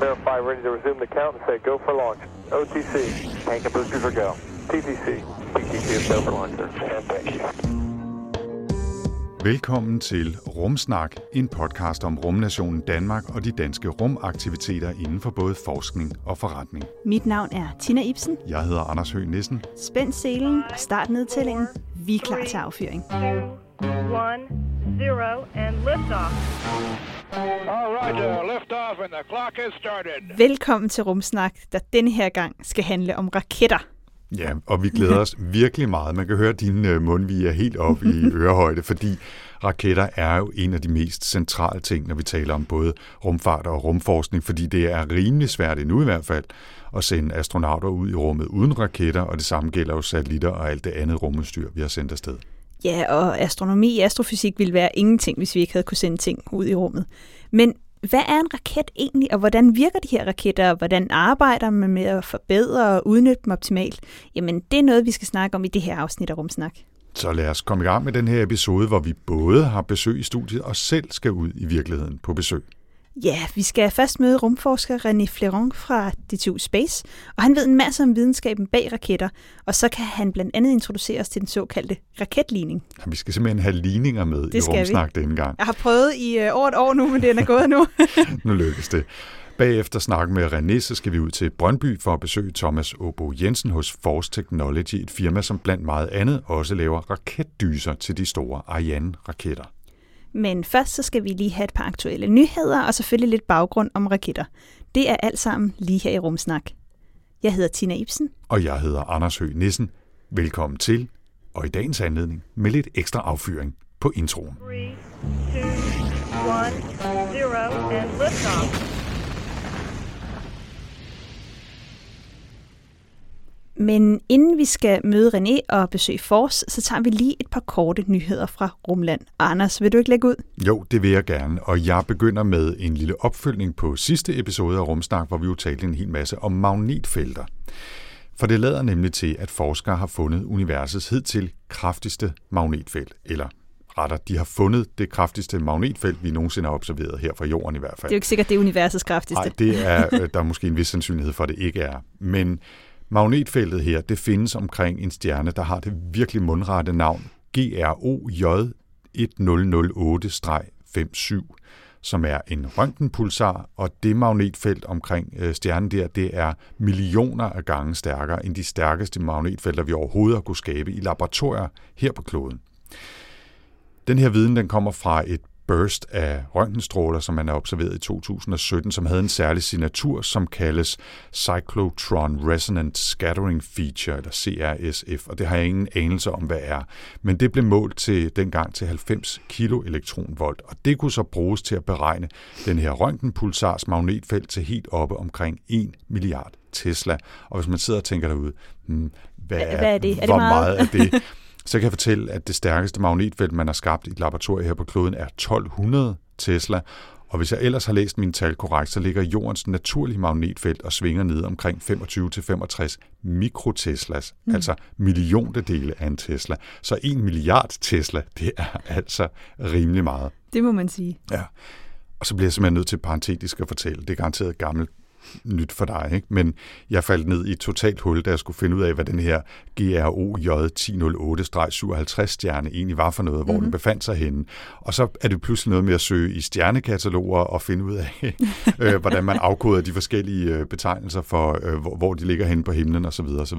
Verify, ready to resume the count and say go for launch. OTC. Tank and boosters are go. TTC. TTC is go for launch, sir. And thank you. Velkommen til Rumsnak, en podcast om rumnationen Danmark og de danske rumaktiviteter inden for både forskning og forretning. Mit navn er Tina Ibsen. Jeg hedder Anders Høgh Nissen. Spænd selen og start nedtællingen. Vi er klar til affyring. 1, 0 and lift off. Velkommen til Rumsnak, der denne her gang skal handle om raketter. Ja, og vi glæder os virkelig meget. Man kan høre, at dine mundviger er helt op i ørehøjde, fordi raketter er jo en af de mest centrale ting, når vi taler om både rumfart og rumforskning, fordi det er rimelig svært endnu i hvert fald at sende astronauter ud i rummet uden raketter, og det samme gælder jo satellitter og alt det andet rumudstyr, vi har sendt afsted. Ja, og astronomi og astrofysik ville være ingenting, hvis vi ikke havde kunne sende ting ud i rummet. Men hvad er en raket egentlig, og hvordan virker de her raketter, og hvordan arbejder man med at forbedre og udnytte dem optimalt? Jamen, det er noget, vi skal snakke om i det her afsnit af Rumsnak. Så lad os komme i gang med den her episode, hvor vi både har besøg i studiet og selv skal ud i virkeligheden på besøg. Ja, vi skal først møde rumforsker René Fleron fra DTU Space, og han ved en masse om videnskaben bag raketter, og så kan han blandt andet introduceres til den såkaldte raketligning. Ja, vi skal simpelthen have ligninger med i Rumsnak denne gang. Jeg har prøvet i over et år nu, men den er gået nu. Nu lykkes det. Bagefter snakken med René, så skal vi ud til Brøndby for at besøge Thomas Aabo Jensen hos Force Technology, et firma, som blandt meget andet også laver raketdyser til de store Ariane-raketter. Men først så skal vi lige have et par aktuelle nyheder og selvfølgelig lidt baggrund om raketter. Det er alt sammen lige her i Rumsnak. Jeg hedder Tina Ibsen. Og jeg hedder Anders Høgh Nissen. Velkommen til, og i dagens anledning med lidt ekstra affyring på introen. 3, 2, 1, 0, and liftoff. Men inden vi skal møde René og besøge Force, så tager vi lige et par korte nyheder fra rumland. Anders, vil du ikke lægge ud? Jo, det vil jeg gerne, og jeg begynder med en lille opfølgning på sidste episode af Rumsnak, hvor vi jo talte en hel masse om magnetfelter. For det lader nemlig til, at forskere har fundet universets hidtil kraftigste magnetfelt, eller de har fundet det kraftigste magnetfelt, vi nogensinde har observeret her fra jorden i hvert fald. Det er jo ikke sikkert, det er universets kraftigste. Nej, det er der er måske en vis sandsynlighed for, at det ikke er, men magnetfeltet her, det findes omkring en stjerne, der har det virkelig mundrette navn GRO J1008-57, som er en røntgenpulsar, og det magnetfelt omkring stjernen der, det er millioner af gange stærkere end de stærkeste magnetfelter, vi overhovedet har kunne skabe i laboratorier her på kloden. Den her viden, den kommer fra et burst af røntgenstråler, som man har observeret i 2017, som havde en særlig signatur, som kaldes Cyclotron Resonant Scattering Feature, eller CRSF, og det har jeg ingen anelse om, hvad er. Men det blev målt til dengang til 90 kilo elektronvolt, og det kunne så bruges til at beregne den her røntgenpulsars magnetfelt til helt oppe omkring 1 milliard Tesla. Og hvis man sidder og tænker derude, hvad er det? Hvor meget er det? Så kan jeg fortælle, at det stærkeste magnetfelt, man har skabt i et laboratorium her på kloden, er 1200 Tesla. Og hvis jeg ellers har læst mine tal korrekt, så ligger jordens naturlige magnetfelt og svinger ned omkring 25-65 mikroteslas, altså milliontedele af en Tesla. Så 1 milliard Tesla, det er altså rimelig meget. Det må man sige. Ja, og så bliver jeg simpelthen nødt til parentetisk at fortælle, det er garanteret gammelt nyt for dig, ikke? Men jeg faldt ned i et totalt hul, da jeg skulle finde ud af, hvad den her GRO J1008-57-stjerne egentlig var for noget, hvor den befandt sig henne. Og så er det pludselig noget med at søge i stjernekataloger og finde ud af, hvordan man afkoder de forskellige betegnelser for, hvor de ligger henne på himlen osv. osv.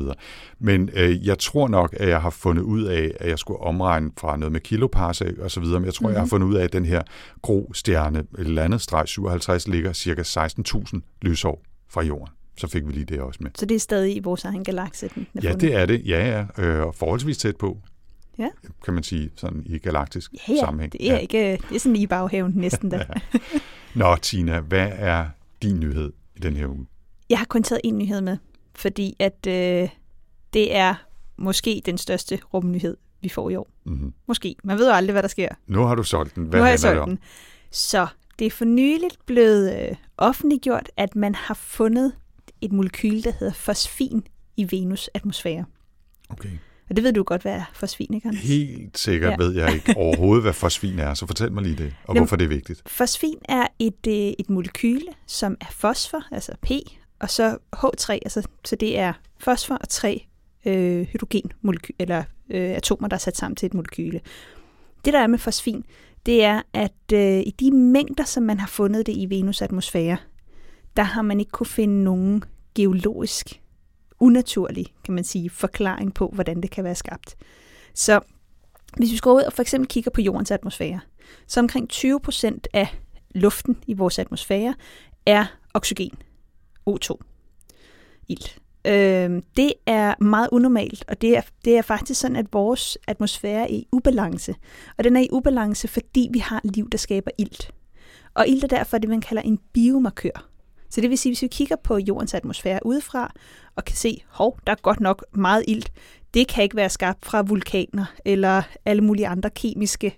Men jeg tror nok, at jeg har fundet ud af, at jeg skulle omregne fra noget med kiloparsec osv., men jeg tror, jeg har fundet ud af, at den her grå stjerne eller andet 57 ligger ca. 16.000 lysår fra jorden. Så fik vi lige det også med. Så det er stadig i vores egen galakse? Ja, det er det. Ja, ja. Og forholdsvis tæt på, ja, kan man sige, sådan i galaktisk sammenhæng. Det er ikke, det er sådan lige i baghaven næsten der. Ja. Nå, Tina, hvad er din nyhed i den her uge? Jeg har kun taget en nyhed med, fordi at det er måske den største rumnyhed, vi får i år. Mm-hmm. Måske. Man ved jo aldrig, hvad der sker. Nu har du solgt den. Hvad handler det om? Så det er for nyligt blevet offentliggjort, at man har fundet et molekyle, der hedder fosfin i Venus' atmosfære. Okay. Og det ved du godt, hvad er fosfin, ikke? Helt sikkert ved jeg ikke overhovedet, hvad fosfin er, så fortæl mig lige det, og hvorfor det er vigtigt. Fosfin er et molekyle, som er fosfor, altså P, og så H3, altså, så det er fosfor og 3 atomer, der er sat sammen til et molekyle. Det, der er med fosfin, det er, at i de mængder, som man har fundet det i Venus' atmosfære, der har man ikke kunne finde nogen geologisk unaturlig, kan man sige, forklaring på, hvordan det kan være skabt. Så hvis vi går ud og for eksempel kigger på jordens atmosfære, så omkring 20% af luften i vores atmosfære er oxygen, O2, ilt. Det er meget unormalt, og det er faktisk sådan, at vores atmosfære er i ubalance. Og den er i ubalance, fordi vi har liv, der skaber ilt. Og ilt er derfor det, man kalder en biomarkør. Så det vil sige, at hvis vi kigger på jordens atmosfære udefra, og kan se, hov, der er godt nok meget ilt, det kan ikke være skabt fra vulkaner eller alle mulige andre kemiske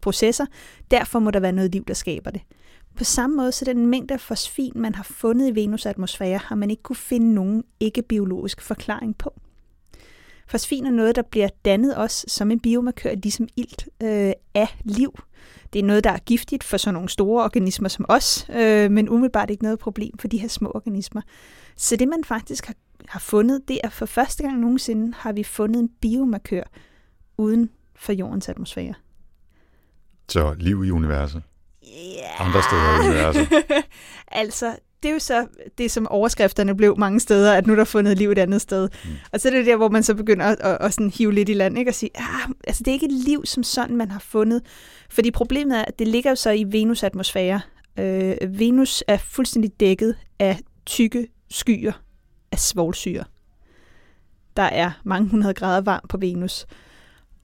processer. Derfor må der være noget liv, der skaber det. På samme måde, så den mængde af fosfin, man har fundet i Venus' atmosfære, har man ikke kunne finde nogen ikke-biologisk forklaring på. Fosfin er noget, der bliver dannet også som en biomarkør, ligesom ilt, af liv. Det er noget, der er giftigt for sådan nogle store organismer som os, men umiddelbart ikke noget problem for de her små organismer. Så det, man faktisk har fundet, det er, for første gang nogensinde har vi fundet en biomarkør uden for jordens atmosfære. Så liv i universet? Yeah. Andre steder i universet? Altså, det er jo så det, som overskrifterne blev mange steder, at nu er der fundet liv et andet sted. Mm. Og så er det der, hvor man så begynder at sådan hive lidt i land, ikke? Og sige, altså det er ikke et liv som sådan, man har fundet. Fordi problemet er, at det ligger jo så i Venus' atmosfære. Venus er fuldstændig dækket af tykke skyer af svovlsyre. Der er mange 100 grader varmt på Venus.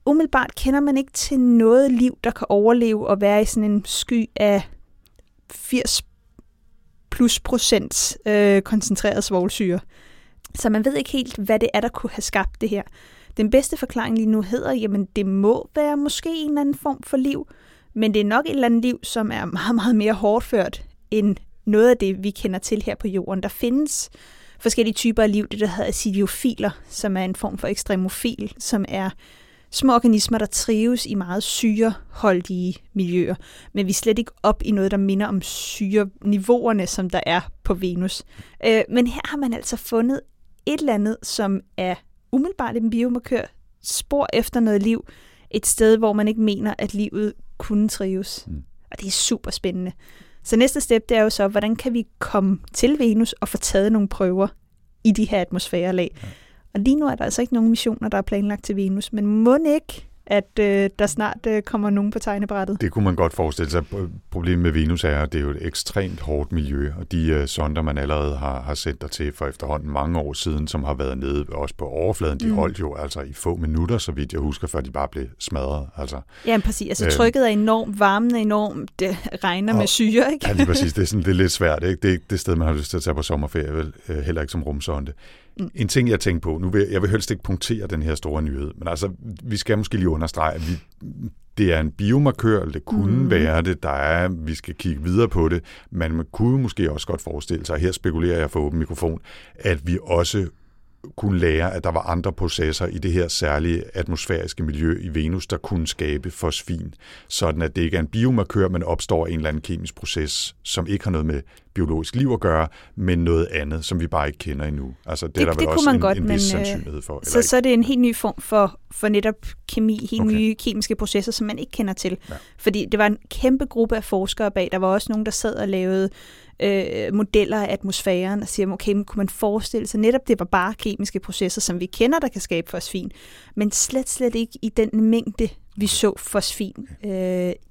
Umiddelbart kender man ikke til noget liv, der kan overleve og være i sådan en sky af 80%+ koncentreret svovlsyre. Så man ved ikke helt, hvad det er, der kunne have skabt det her. Den bedste forklaring lige nu hedder, jamen det må være måske en eller anden form for liv, men det er nok et eller andet liv, som er meget, meget mere hårdført end noget af det, vi kender til her på jorden. Der findes forskellige typer af liv, det der hedder acidiofiler, som er en form for ekstremofil, som er små organismer, der trives i meget syreholdige miljøer, men vi er slet ikke op i noget, der minder om syreniveauerne, som der er på Venus. Men her har man altså fundet et eller andet, som er umiddelbart en biomarkør, spor efter noget liv, et sted, hvor man ikke mener, at livet kunne trives. Og det er super spændende. Så næste step, det er jo så, hvordan kan vi komme til Venus og få taget nogle prøver i de her atmosfærelag? Ja. Og lige nu er der altså ikke nogen missioner, der er planlagt til Venus, men mon ikke, at der snart kommer nogen på tegnebrættet. Det kunne man godt forestille sig. Problemet med Venus er, at det er jo et ekstremt hårdt miljø, og de sonder, man allerede har sendt der til for efterhånden mange år siden, som har været nede også på overfladen, de holdt jo altså i få minutter, så vidt jeg husker, før de bare blev smadret. Altså, ja, præcis. Altså trykket er enormt, varmen er enormt, det regner med syre, ikke? Ja, lige præcis. Det er, sådan, det er lidt svært, ikke? Det er ikke det sted, man har lyst til at tage på sommerferie, vel? Heller ikke som rumsonde. En ting, jeg tænker på, jeg vil helst ikke punktere den her store nyhed, men altså, vi skal måske lige understrege, at det er en biomarkør, eller det kunne være det, der er, vi skal kigge videre på det, men man kunne måske også godt forestille sig, og her spekulerer jeg for åben mikrofon, at vi også kunne lære, at der var andre processer i det her særlige atmosfæriske miljø i Venus, der kunne skabe fosfin, sådan at det ikke er en biomarkør, men opstår en eller anden kemisk proces, som ikke har noget med biologisk liv at gøre, men noget andet, som vi bare ikke kender endnu. Altså, det er der vel også en vis sandsynlighed for. Så er det en helt ny form for netop kemi, helt nye kemiske processer, som man ikke kender til. Ja. Fordi det var en kæmpe gruppe af forskere bag. Der var også nogen, der sad og lavede modeller af atmosfæren og siger, okay, kunne man forestille sig netop, det var bare kemiske processer, som vi kender, der kan skabe fosfin, men slet ikke i den mængde, vi så fosfin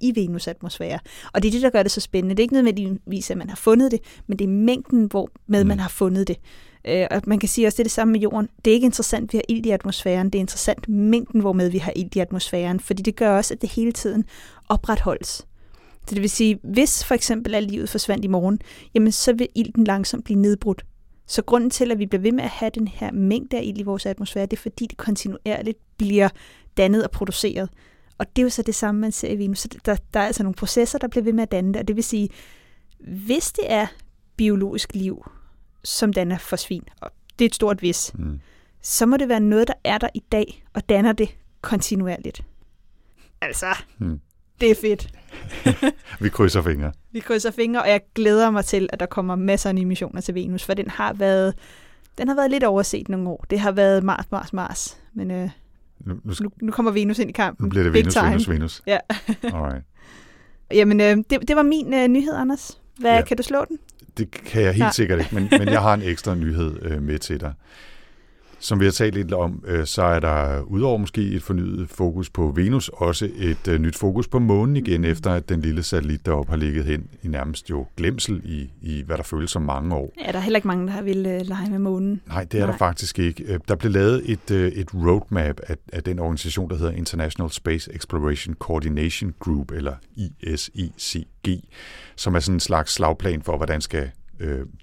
i Venus' atmosfære. Og det er det, der gør det så spændende. Det er ikke nødvendigvis, at man har fundet det, men det er mængden, hvor med man har fundet det. Og man kan sige også, det er det samme med jorden. Det er ikke interessant, at vi har ilt i atmosfæren. Det er interessant mængden, hvormed vi har ilt i atmosfæren, fordi det gør også, at det hele tiden opretholdes. Så det vil sige, hvis for eksempel alt livet forsvandt i morgen, jamen så vil ilten langsomt blive nedbrudt. Så grunden til, at vi bliver ved med at have den her mængde af ilt i vores atmosfære, det er, fordi det kontinuerligt bliver dannet og produceret. Og det er jo så det samme, man ser i Venus. Så der er altså nogle processer, der bliver ved med at danne det. Og det vil sige, hvis det er biologisk liv, som danner fosfin, og det er et stort hvis, så må det være noget, der er der i dag og danner det kontinuerligt. Altså, det er fedt. Vi krydser fingre. Vi krydser fingre, og jeg glæder mig til, at der kommer masser af emissioner til Venus, for den har været lidt overset nogle år. Det har været Mars. Men nu kommer Venus ind i kampen. Nu bliver det Venus. Ja. Alright. Jamen, det var min nyhed, Anders. Kan du slå den? Det kan jeg helt sikkert ikke, men jeg har en ekstra nyhed med til dig. Som vi har talt lidt om, så er der udover måske et fornyet fokus på Venus, også et nyt fokus på månen igen, efter at den lille satellit deroppe har ligget hen i nærmest jo glemsel i hvad der føles som mange år. Ja, der er heller ikke mange, der har ville lege med månen. Nej, det er der faktisk ikke. Der blev lavet et roadmap af den organisation, der hedder International Space Exploration Coordination Group, eller ISECG, som er sådan en slags slagplan for, hvordan skal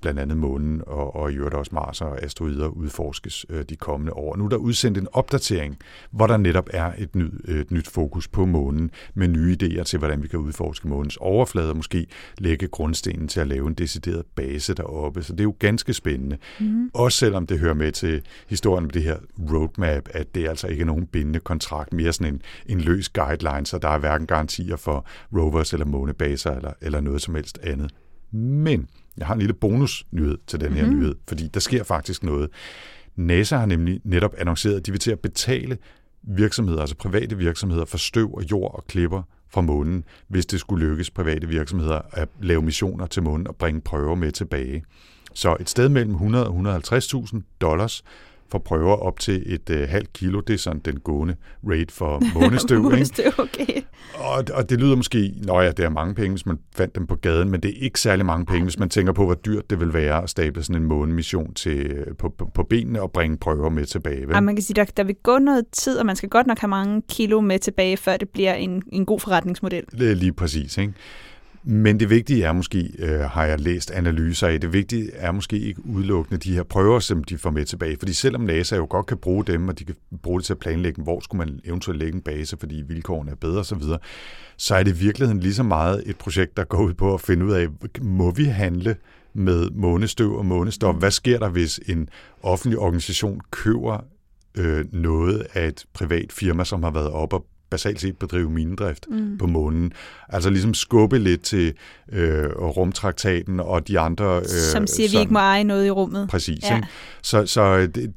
blandt andet månen og i øvrigt også Mars og asteroider udforskes de kommende år. Nu er der udsendt en opdatering, hvor der netop er et nyt fokus på månen med nye idéer til, hvordan vi kan udforske månens overflade og måske lægge grundstenen til at lave en decideret base deroppe. Så det er jo ganske spændende. Mm-hmm. Også selvom det hører med til historien med det her roadmap, at det altså ikke er nogen bindende kontrakt, mere sådan en løs guideline, så der er hverken garantier for rovers eller månebaser eller noget som helst andet. Men jeg har en lille bonusnyhed til den her nyhed, fordi der sker faktisk noget. NASA har nemlig netop annonceret, at de vil til at betale virksomheder, altså private virksomheder, for støv og jord og klipper fra månen, hvis det skulle lykkes private virksomheder at lave missioner til månen og bringe prøver med tilbage. Så et sted mellem $100,000 og $150,000 for prøver op til et halvt kilo. Det er sådan den gående rate for månestøv. Månestøv, okay. Og det lyder måske, at det er mange penge, hvis man fandt dem på gaden, men det er ikke særlig mange penge, hvis man tænker på, hvor dyrt det vil være at stable sådan en månemission på benene og bringe prøver med tilbage. Ja, man kan sige, der vil gå noget tid, og man skal godt nok have mange kilo med tilbage, før det bliver en god forretningsmodel. Det er lige præcis, ikke? Men det vigtige er måske, har jeg læst analyser af, det vigtige er måske ikke udelukkende de her prøver, som de får med tilbage. Fordi selvom NASA jo godt kan bruge dem, og de kan bruge det til at planlægge, hvor skulle man eventuelt lægge en base, fordi vilkårene er bedre osv., så er det i virkeligheden lige så meget et projekt, der går ud på at finde ud af, må vi handle med månestøv og månestop? Hvad sker der, hvis en offentlig organisation køber noget af et privat firma, som har været op og basalt set bedrive minedrift på månen. Altså ligesom skubbe lidt til rumtraktaten og de andre... som siger, vi ikke må eje noget i rummet. Præcis. Ja. Ikke? Så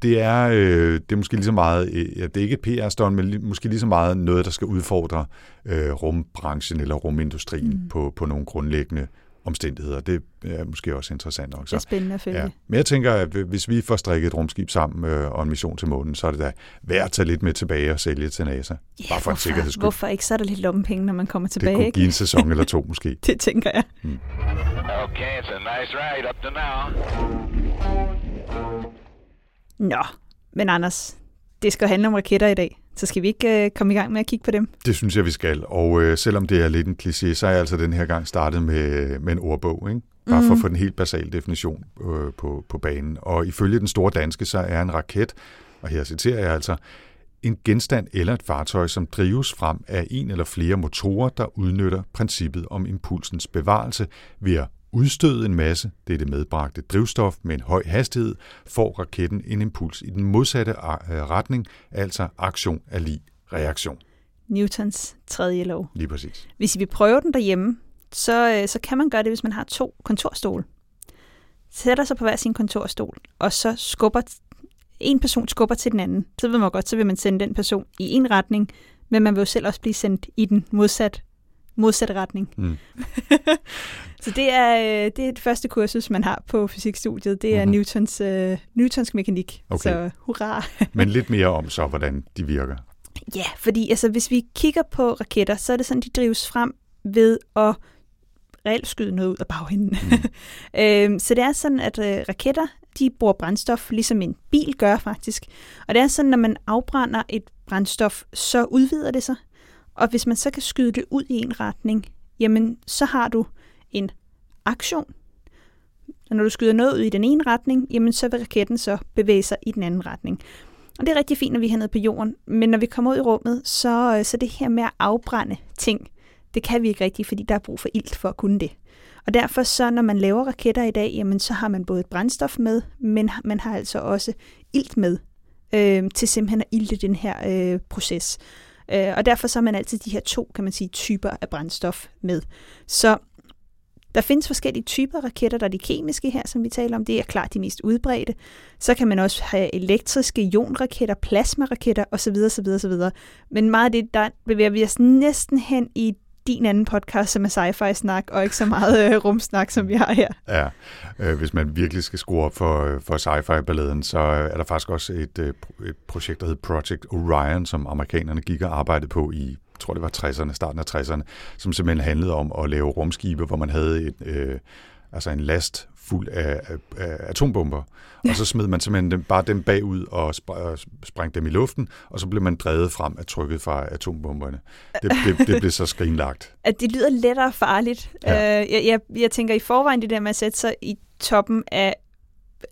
det er måske lige så meget... det er ikke et PR-stunt, men måske lige så meget noget, der skal udfordre rumbranchen eller rumindustrien på nogle grundlæggende omstændigheder. Det er måske også interessant nok. Så. Det er spændende at følge. Ja. Men jeg tænker, at hvis vi får strikket et rumskib sammen og en mission til månen, så er det da værd at tage lidt med tilbage og sælge til NASA. Yeah, bare for en sikkerheds skyld. Hvorfor ikke? Så er der lidt lommepenge, når man kommer tilbage. Det kunne give en sæson eller to måske. Det tænker jeg. Okay, it's a nice ride up to now. Nå, men Anders, det skal handle om raketter i dag. Så skal vi ikke komme i gang med at kigge på dem? Det synes jeg, vi skal. Og selvom det er lidt en kliché, så er jeg altså den her gang startet med en ordbog, ikke? Bare for at få den helt basale definition på banen. Og ifølge Den Store Danske, så er en raket, og her citerer jeg altså, en genstand eller et fartøj, som drives frem af en eller flere motorer, der udnytter princippet om impulsens bevarelse ved at udstøde en masse, det er det medbragte drivstof, med en høj hastighed, får raketten en impuls i den modsatte retning, altså aktion er lig reaktion. Newtons tredje lov. Lige præcis. Hvis vi prøver den derhjemme, så kan man gøre det, hvis man har to kontorstole. Sætter sig på hver sin kontorstol, og så skubber en person til den anden. Så ved man godt, så vil man sende den person i en retning, men man vil jo selv også blive sendt i den modsatte retning. Så det er det første kursus, man har på fysikstudiet. Det er Newtons mekanik. Okay. Så hurra! Men lidt mere om så, hvordan de virker. Ja, fordi altså, hvis vi kigger på raketter, så er det sådan, de drives frem ved at reelt skyde noget ud af bagenden. Så det er sådan, at raketter, de bruger brændstof, ligesom en bil gør faktisk. Og det er sådan, når man afbrænder et brændstof, så udvider det sig. Og hvis man så kan skyde det ud i en retning, jamen så har du en aktion. Og når du skyder noget ud i den ene retning, jamen så vil raketten så bevæge sig i den anden retning. Og det er rigtig fint, når vi er hernede på jorden, men når vi kommer ud i rummet, så det her med at afbrænde ting, det kan vi ikke rigtigt, fordi der er brug for ilt for at kunne det. Og derfor så, når man laver raketter i dag, jamen så har man både et brændstof med, men man har altså også ilt med. til simpelthen at ilte den her proces. Og derfor så har man altid de her to, kan man sige, typer af brændstof med. Så der findes forskellige typer raketter, der er de kemiske her, som vi taler om. Det er klart de mest udbredte. Så kan man også have elektriske ionraketter, plasmaraketter osv. osv. Men meget af det, der bevæger vi os næsten hen i din anden podcast, som er sci-fi-snak, og ikke så meget rumsnak, som vi har her. Ja, hvis man virkelig skal skrue op for sci-fi-balladen, så er der faktisk også et projekt, der hedder Project Orion, som amerikanerne gik og arbejdede på i, jeg tror det var 60'erne, starten af 60'erne, som simpelthen handlede om at lave rumskibe, hvor man havde en last fuld af atombomber, ja. Og så smed man simpelthen bare dem bagud og sprængte dem i luften, og så blev man drevet frem af trykket fra atombomberne. Det blev så skrinlagt. At det lyder lettere farligt. Ja. Jeg tænker i forvejen det der med at sætte sig i toppen af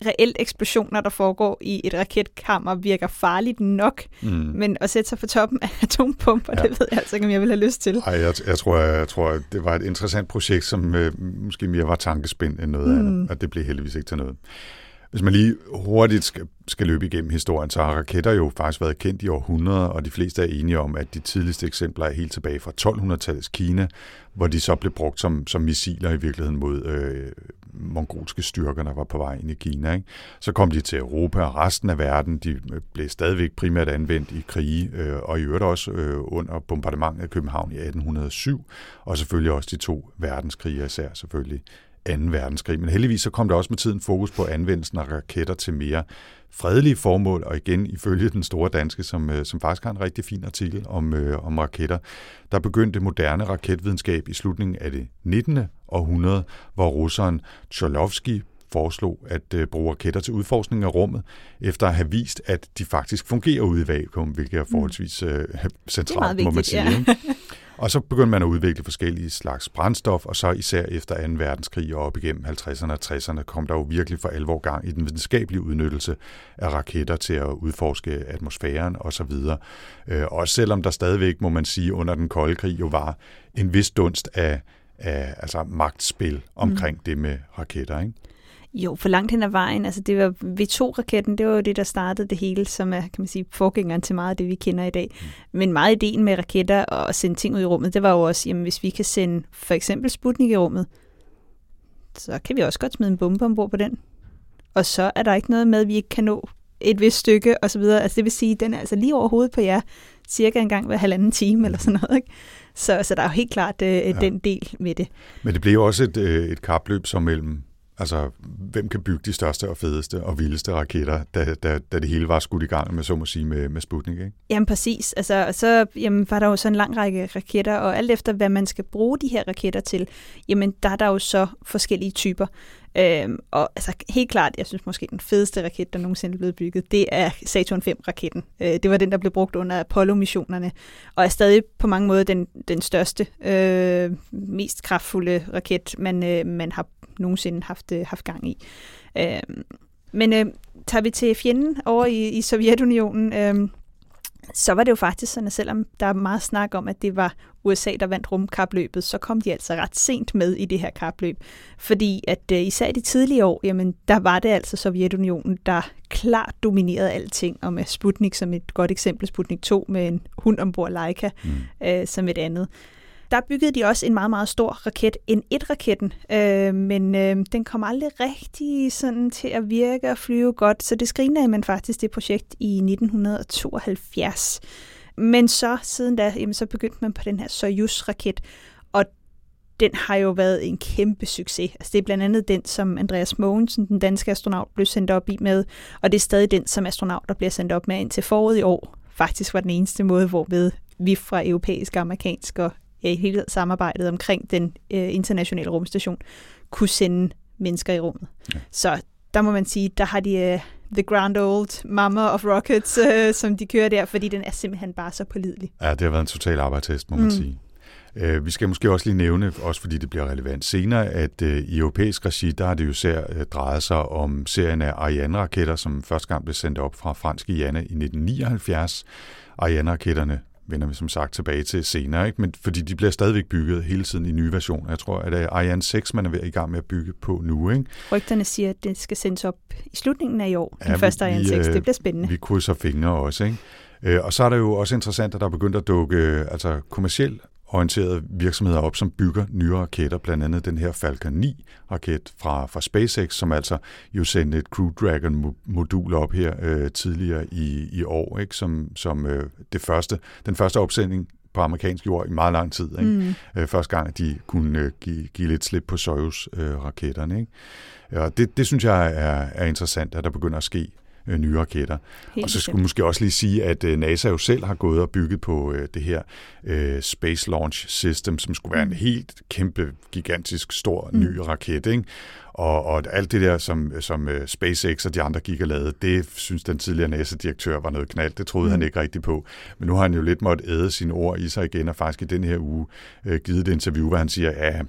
reelt eksplosioner, der foregår i et raketkammer, virker farligt nok, men at sætte sig på toppen af atompumper, ja. Det ved jeg altså ikke, om jeg ville have lyst til. Ej, jeg tror, det var et interessant projekt, som måske mere var tankespind end noget andet, og det blev heldigvis ikke til noget. Hvis man lige hurtigt skal løbe igennem historien, så har raketter jo faktisk været kendt i århundreder, og de fleste er enige om, at de tidligste eksempler er helt tilbage fra 1200-tallets Kina, hvor de så blev brugt som missiler i virkeligheden mod mongolske styrker, der var på vej ind i Kina. Ikke? Så kom de til Europa og resten af verden. De blev stadigvæk primært anvendt i krige, og i øvrigt også under bombardementet af København i 1807, og selvfølgelig også de to verdenskriger, især selvfølgelig 2. verdenskrig. Men heldigvis så kom der også med tiden fokus på anvendelsen af raketter til mere fredelige formål, og igen ifølge Den Store Danske, som faktisk har en rigtig fin artikel om raketter, der begyndte moderne raketvidenskab i slutningen af det 19. århundrede, hvor russeren Tsiolkovsky foreslog at bruge raketter til udforskning af rummet, efter at have vist, at de faktisk fungerer ude i vakuum, hvilket er forholdsvis centralt, vigtigt, må man sige. Ja. Og så begyndte man at udvikle forskellige slags brændstof, og så især efter 2. verdenskrig og op igennem 50'erne og 60'erne kom der jo virkelig for alvor gang i den videnskabelige udnyttelse af raketter til at udforske atmosfæren osv. Og selvom der stadigvæk, må man sige, under den kolde krig jo var en vis dunst af altså magtspil omkring det med raketter, ikke? Jo, for langt hen ad vejen. Altså det var V2-raketten, det var jo det, der startede det hele, som er, kan man sige, forgængeren til meget af det, vi kender i dag. Men meget ideen med raketter og at sende ting ud i rummet, det var jo også, jamen hvis vi kan sende for eksempel Sputnik i rummet, så kan vi også godt smide en bombe ombord på den. Og så er der ikke noget med, at vi ikke kan nå et vist stykke osv. Altså det vil sige, at den er altså lige over hovedet på jer, cirka en gang hver halvanden time eller sådan noget, ikke? Så der er jo helt klart den del med det. Men det blev jo også et kapløb som mellem, altså, hvem kan bygge de største og fedeste og vildeste raketter, da det hele var skudt i gang, med så må sige, med Sputnik, ikke? Jamen, præcis. Altså, og så var der jo så en lang række raketter, og alt efter, hvad man skal bruge de her raketter til, jamen, der er der jo så forskellige typer. Og altså, helt klart, jeg synes måske, den fedeste raket, der nogensinde er blevet bygget, det er Saturn V-raketten. Det var den, der blev brugt under Apollo-missionerne, og er stadig på mange måder den største, mest kraftfulde raket, man har nogensinde haft gang i. Men tager vi til fjenden over i Sovjetunionen, så var det jo faktisk sådan, at selvom der er meget snak om, at det var USA, der vandt rumkapløbet, så kom de altså ret sent med i det her kapløb. Fordi at især i de tidlige år, jamen, der var det altså Sovjetunionen, der klart dominerede alting, og med Sputnik som et godt eksempel, Sputnik 2 med en hund ombord, Laika, som et andet. Der byggede de også en meget, meget stor raket, N1-raketten, men den kom aldrig rigtig sådan til at virke og flyve godt, så det skrinlagde man faktisk det projekt i 1972. Men så siden da, jamen, så begyndte man på den her Soyuz-raket, og den har jo været en kæmpe succes. Altså, det er blandt andet den, som Andreas Mogensen, den danske astronaut, blev sendt op i med, og det er stadig den, som astronauter bliver sendt op med indtil foråret i år. Faktisk var den eneste måde, hvorved vi fra europæisk og amerikansk og i hele samarbejdet omkring den internationale rumstation, kunne sende mennesker i rummet. Ja. Så der må man sige, der har de the grand old mama of rockets, som de kører der, fordi den er simpelthen bare så pålidelig. Ja, det har været en total arbejdstest, må man sige. Vi skal måske også lige nævne, også fordi det bliver relevant senere, at i europæisk regi, der har det jo drejet sig om serien af Ariane-raketter, som første gang blev sendt op fra fransk Guyana i 1979. Ariane-raketterne vender vi som sagt tilbage til senere, ikke? Men fordi de bliver stadigvæk bygget hele tiden i nye versioner. Jeg tror, at det er Ariane 6, man er ved i gang med at bygge på nu, ikke? Rygterne siger, at det skal sendes op i slutningen af i år, den første Ariane 6. Det bliver spændende. Vi krydser fingre også, ikke? Og så er det jo også interessant, at der er begyndt at dukke altså kommercielt orienterede virksomheder op, som bygger nye raketter, blandt andet den her Falcon 9-raket fra SpaceX, som altså jo sendte et Crew Dragon-modul op her tidligere i år, ikke? som den første opsending på amerikansk jord i meget lang tid. Ikke? Første gang, at de kunne give lidt slip på Soyuz-raketterne. Ikke? Og det synes jeg er interessant, at der begynder at ske nye raketter. Helt og så skulle måske også lige sige, at NASA jo selv har gået og bygget på det her Space Launch System, som skulle være en helt kæmpe, gigantisk, stor ny raket, ikke? Og alt det der, som SpaceX og de andre gik og lavede, det synes den tidligere NASA-direktør var noget knald. Det troede han ikke rigtigt på. Men nu har han jo lidt måttet æde sine ord i sig igen, og faktisk i den her uge givet et interview, hvor han siger, ja,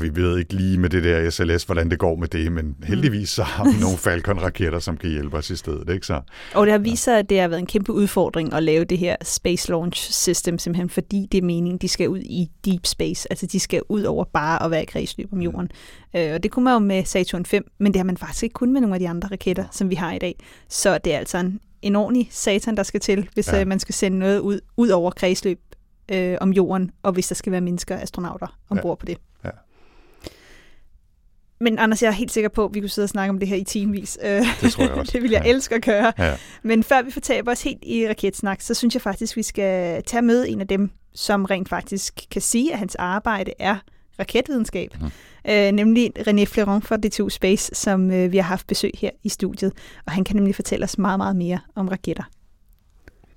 vi ved ikke lige med det der SLS, hvordan det går med det, men heldigvis så har vi nogle Falcon-raketter, som kan hjælpe os i stedet. Ikke så? Og det har vist sig, at det har været en kæmpe udfordring at lave det her Space Launch System, simpelthen fordi det er meningen, de skal ud i deep space, altså de skal ud over bare at være i kredsløb om jorden. Og det kunne man jo med Saturn V, men det har man faktisk ikke kun med nogle af de andre raketter, som vi har i dag. Så det er altså en ordentlig Saturn, der skal til, hvis man skal sende noget ud over kredsløb om jorden, og hvis der skal være mennesker og astronauter ombord på det. Ja. Men Anders, jeg er helt sikker på, at vi kunne sidde og snakke om det her i timevis. Det tror jeg også. Det vil jeg elske at gøre. Ja. Men før vi fortaber os helt i raketsnak, så synes jeg faktisk, vi skal tage med en af dem, som rent faktisk kan sige, at hans arbejde er raketvidenskab. Nemlig René Fleron fra DTU Space, som vi har haft besøg her i studiet. Og han kan nemlig fortælle os meget, meget mere om raketter.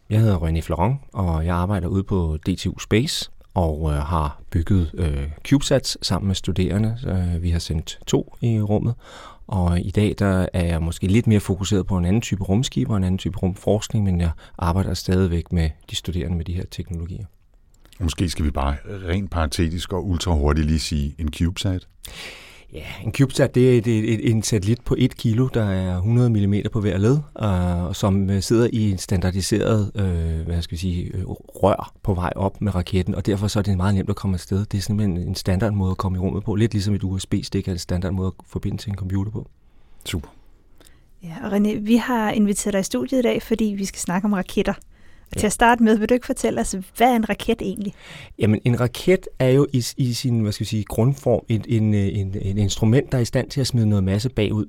Jeg hedder René Fleron, og jeg arbejder ude på DTU Space og har bygget CubeSats sammen med studerende. Vi har sendt 2 i rummet, og i dag der er jeg måske lidt mere fokuseret på en anden type rumskib og en anden type rumforskning, men jeg arbejder stadigvæk med de studerende med de her teknologier. Måske skal vi bare rent parentetisk og ultrahurtigt lige sige en CubeSat. Ja, en CubeSat, det er en satellit på 1 kilo, der er 100 mm på hver led, og som sidder i en standardiseret rør på vej op med raketten, og derfor så er det meget nemt at komme afsted. Det er simpelthen en standard måde at komme i rummet på, lidt ligesom et USB-stik er en standard måde at forbinde til en computer på. Super. Ja, og René, vi har inviteret dig i studiet i dag, fordi vi skal snakke om raketter. Til at starte med, vil du ikke fortælle os, hvad er en raket egentlig? Jamen, en raket er jo i sin grundform et instrument, der er i stand til at smide noget masse bagud,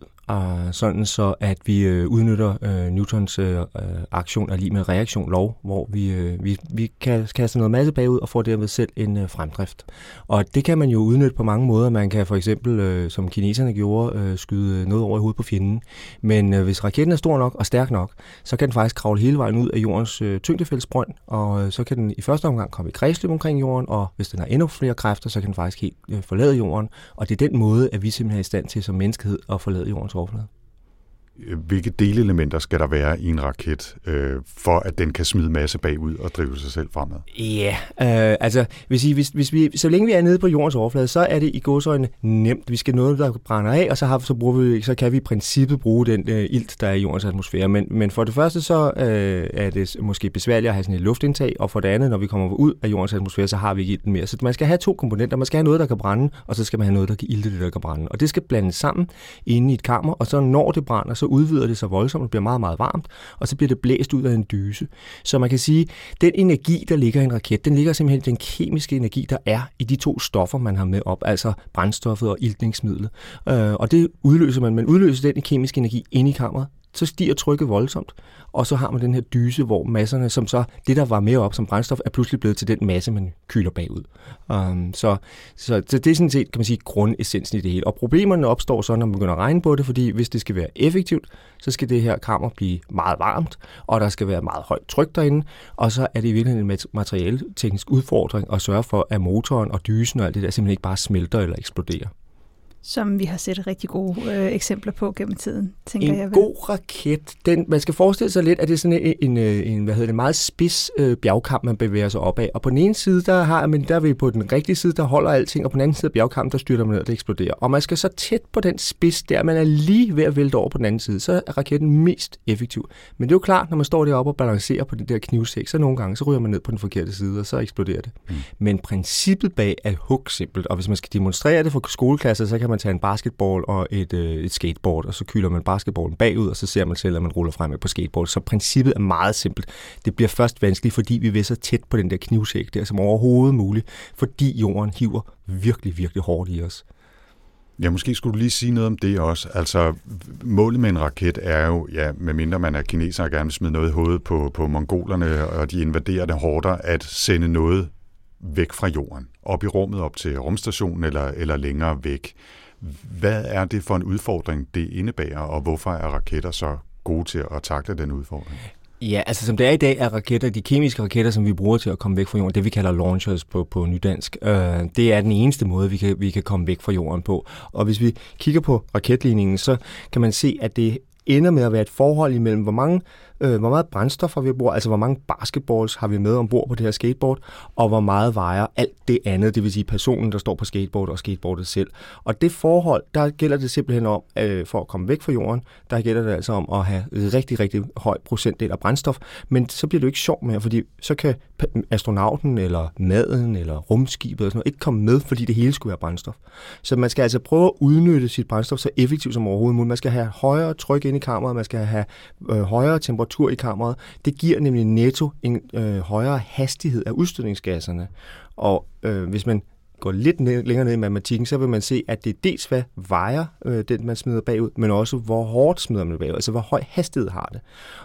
sådan så at vi udnytter Newtons aktion og lige med reaktion-lov, hvor vi kan kaste noget masse bagud og får derved selv en fremdrift. Og det kan man jo udnytte på mange måder. Man kan for eksempel, som kineserne gjorde, skyde noget over i hovedet på fjenden. Men hvis raketten er stor nok og stærk nok, så kan den faktisk kravle hele vejen ud af jordens tyngdefeltbrønd, og så kan den i første omgang komme i kredsløb omkring jorden, og hvis den har endnu flere kræfter, så kan den faktisk helt forlade jorden, og det er den måde, at vi simpelthen er i stand til som menneskehed at forlade jordens overflade. Hvilke delelementer skal der være i en raket, for at den kan smide masse bagud og drive sig selv fremad? Ja, hvis vi, så længe vi er nede på jordens overflade, så er det i godsøjne nemt. Vi skal noget, der brænder af, og så kan vi i princippet bruge den ilt, der er i jordens atmosfære. Men for det første, så er det måske besværligt at have sådan et luftindtag, og for det andet, når vi kommer ud af jordens atmosfære, så har vi ikke ilten mere. Så man skal have 2 komponenter. Man skal have noget, der kan brænde, og så skal man have noget, der kan ilte det, der kan brænde. Og det skal blandes sammen inde i et kammer, og så når det brænder, så udvider det sig voldsomt, det bliver meget, meget varmt, og så bliver det blæst ud af en dyse. Så man kan sige, at den energi, der ligger i en raket, den ligger simpelthen i den kemiske energi, der er i de 2 stoffer, man har med op, altså brændstoffet og iltningsmidlet. Og det udløser man. Man udløser den kemiske energi inde i kammeret, så stiger trykket voldsomt, og så har man den her dyse, hvor masserne, som så det, der var med op som brændstof, er pludselig blevet til den masse, man kyler bagud. Så det er sådan set, kan man sige, grundessensen i det hele. Og problemerne opstår så, når man begynder at regne på det, fordi hvis det skal være effektivt, så skal det her kammer blive meget varmt, og der skal være meget højt tryk derinde, og så er det i virkeligheden en materielteknisk udfordring at sørge for, at motoren og dysen og alt det der simpelthen ikke bare smelter eller eksploderer. som vi har set rigtig gode eksempler på gennem tiden, tænker jeg. En god raket, man skal forestille sig lidt, at det er sådan en meget spids bjergkamp, man bevæger sig opad. Og på den ene side, der er vi på den rigtige side, der holder alting, og på den anden side af bjergkampen, der styrter man ned, og det eksploderer. Og man skal så tæt på den spids der, man er lige ved at vælte over på den anden side, så er raketten mest effektiv. Men det er jo klart, når man står deroppe og balancerer på den der knivsæk, så nogle gange, så ryger man ned på den forkerte side, og så eksploderer det. Mm. Men princippet bag er hugsimpelt, og hvis man skal demonstrere det for skoleklasser, så kan man tage en basketball og et skateboard, og så kyler man basketballen bagud, og så ser man selv, at man ruller fremad på skateboard. Så princippet er meget simpelt. Det bliver først vanskeligt, fordi vi er så tæt på den der knivsæk der, som overhovedet muligt, fordi jorden hiver virkelig, virkelig hårdt i os. Ja, måske skulle du lige sige noget om det også. Altså, målet med en raket er jo, ja, medmindre man er kineser og gerne vil smide noget i hovedet på mongolerne, og de invaderende horder, at sende noget væk fra jorden, op i rummet, op til rumstationen eller længere væk. Hvad er det for en udfordring, det indebærer, og hvorfor er raketter så gode til at takle den udfordring? Ja, altså som det er i dag, er raketter, de kemiske raketter, som vi bruger til at komme væk fra jorden, det vi kalder launchers på nydansk, det er den eneste måde, vi kan komme væk fra jorden på. Og hvis vi kigger på raketligningen, så kan man se, at det ender med at være et forhold imellem, hvor meget brændstof har vi ombord, altså hvor mange basketballs har vi med ombord på det her skateboard, og hvor meget vejer alt det andet, det vil sige personen, der står på skateboardet og skateboardet selv. Og det forhold, der gælder det simpelthen om, for at komme væk fra jorden, der gælder det altså om at have rigtig, rigtig høj procentdel af brændstof, men så bliver det jo ikke sjovt mere, fordi så kan astronauten eller maden eller rumskibet eller sådan noget ikke komme med, fordi det hele skulle være brændstof. Så man skal altså prøve at udnytte sit brændstof så effektivt som overhovedet muligt. Man skal have højere tryk ind i kammeret, man skal have højere temperatur i kammeret. Det giver nemlig netto en højere hastighed af udstødningsgasserne. Og hvis man går lidt længere ned i matematikken, så vil man se, at det er dels, hvad vejer den, man smider bagud, men også, hvor hårdt smider man bagud, altså hvor høj hastighed har det.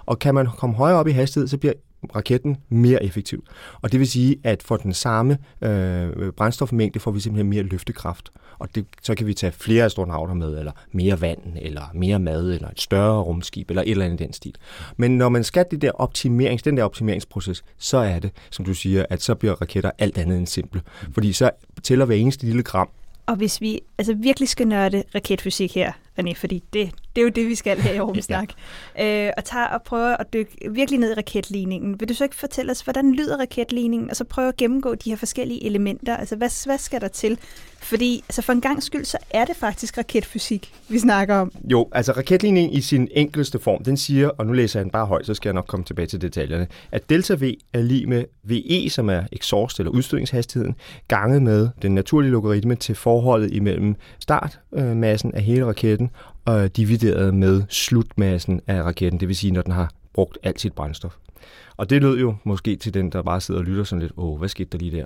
Og kan man komme højere op i hastighed, så bliver raketten mere effektiv. Og det vil sige, at for den samme brændstofmængde får vi simpelthen mere løftekraft. Og så kan vi tage flere astronauter med, eller mere vand, eller mere mad, eller et større rumskib, eller et eller andet den stil. Men når man skal den der optimeringsproces, så er det, som du siger, at så bliver raketter alt andet end simple. Fordi så tæller hver eneste lille gram. Og hvis vi virkelig skal nørde raketfysik her, René, fordi det er jo det, vi skal her i Rumsnak, og tage og prøve at dykke virkelig ned i raketligningen. Vil du så ikke fortælle os, hvordan lyder raketligningen, og så prøve at gennemgå de her forskellige elementer? Altså, hvad skal der til? Fordi altså, for en gang skyld, så er det faktisk raketfysik, vi snakker om. Jo, altså raketligningen i sin enkleste form, den siger, og nu læser jeg den bare højt, så skal jeg nok komme tilbage til detaljerne, at delta V er lig med VE, som er exhaust eller udstødningshastigheden, ganget med den naturlige logaritme til forholdet imellem startmassen af hele raketten og divideret med slutmassen af raketten, det vil sige, når den har brugt alt sit brændstof. Og det lød jo måske til den, der bare sidder og lytter sådan lidt, hvad skete der lige der?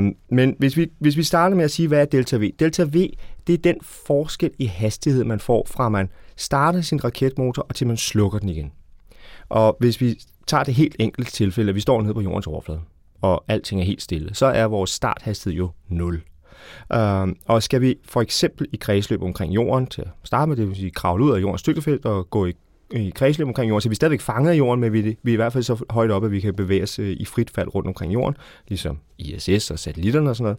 Mm-hmm. Men hvis vi starter med at sige, hvad er delta V? Delta V, det er den forskel i hastighed, man får fra man starter sin raketmotor og til man slukker den igen. Og hvis vi tager det helt enkelt tilfælde, at vi står nede på jordens overflade, og alting er helt stille, så er vores starthastighed jo 0. Og skal vi for eksempel i kredsløb omkring jorden til at starte med, det vil sige kravle ud af jordens tyngdefelt og gå i kredsløb omkring jorden, så vi stadigvæk fanger jorden, men vi er i hvert fald så højt op, at vi kan bevæge os i frit fald rundt omkring jorden, ligesom ISS og satellitterne og sådan noget,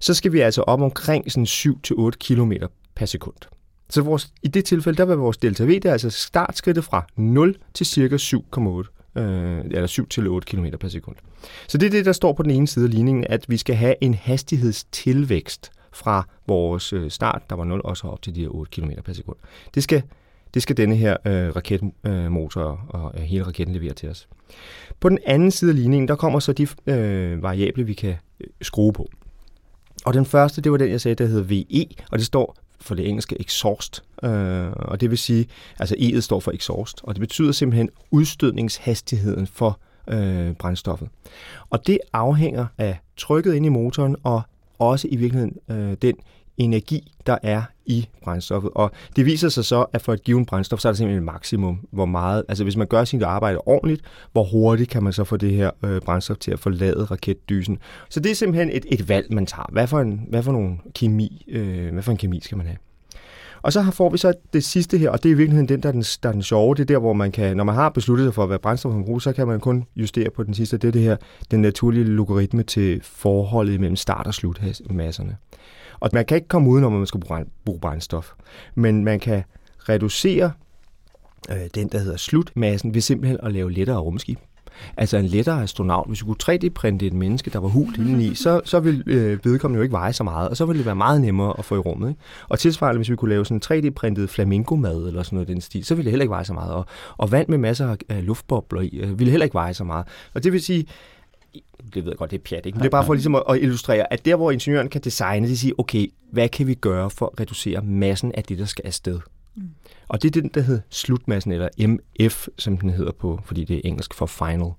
så skal vi altså op omkring sådan 7-8 km per sekund. Så i det tilfælde, der var vores delta V, det er altså startskridtet fra 0 til cirka 7-8 km per sekund. Så det er det, der står på den ene side af ligningen, at vi skal have en hastighedstilvækst fra vores start, der var 0, og så op til de her 8 km per sekund. Det skal denne her raketmotor og hele raketten levere til os. På den anden side af ligningen, der kommer så de variable, vi kan skrue på. Og den første, det var den, jeg sagde, der hedder VE, og det står for det engelske exhaust, og det vil sige, altså E'et står for exhaust, og det betyder simpelthen udstødningshastigheden for brændstoffet. Og det afhænger af trykket inde i motoren, og også i virkeligheden den energi, der er i brændstoffet. Og det viser sig så, at for et givet brændstof, så er der simpelthen et maksimum, hvor meget, altså hvis man gør sit arbejde ordentligt, hvor hurtigt kan man så få det her brændstof til at forlade raketdysen. Så det er simpelthen et valg, man tager. Hvad for en kemi skal man have? Og så får vi så det sidste her, og det er i virkeligheden den, der er den sjove. Det er der, hvor man kan, når man har besluttet sig for, hvad brændstof man bruger, så kan man kun justere på den sidste. Det er det her, den naturlige logaritme til forholdet mellem start- og slutmasserne. Og man kan ikke komme udenom, at man skal bruge brændstof. Men man kan reducere den, der hedder slutmassen, ved simpelthen at lave lettere rumskib. Altså en lettere astronaut. Hvis du kunne 3D-printe et menneske, der var hult indeni, så ville vedkommende jo ikke veje så meget, og så ville det være meget nemmere at få i rummet. Ikke? Og tilsvarende, hvis vi kunne lave sådan en 3D-printet flamingomad eller sådan noget den stil, så ville det heller ikke veje så meget. Og vand med masser af luftbobler i ville heller ikke veje så meget. Og det vil sige, det ved jeg godt, det er pjat, ikke? Men det er bare for ligesom at illustrere, at der, hvor ingeniøren kan designe, det siger, okay, hvad kan vi gøre for at reducere massen af det, der skal afsted? Mm. Og det er den, der hedder slutmassen, eller MF, som den hedder på, fordi det er engelsk for final.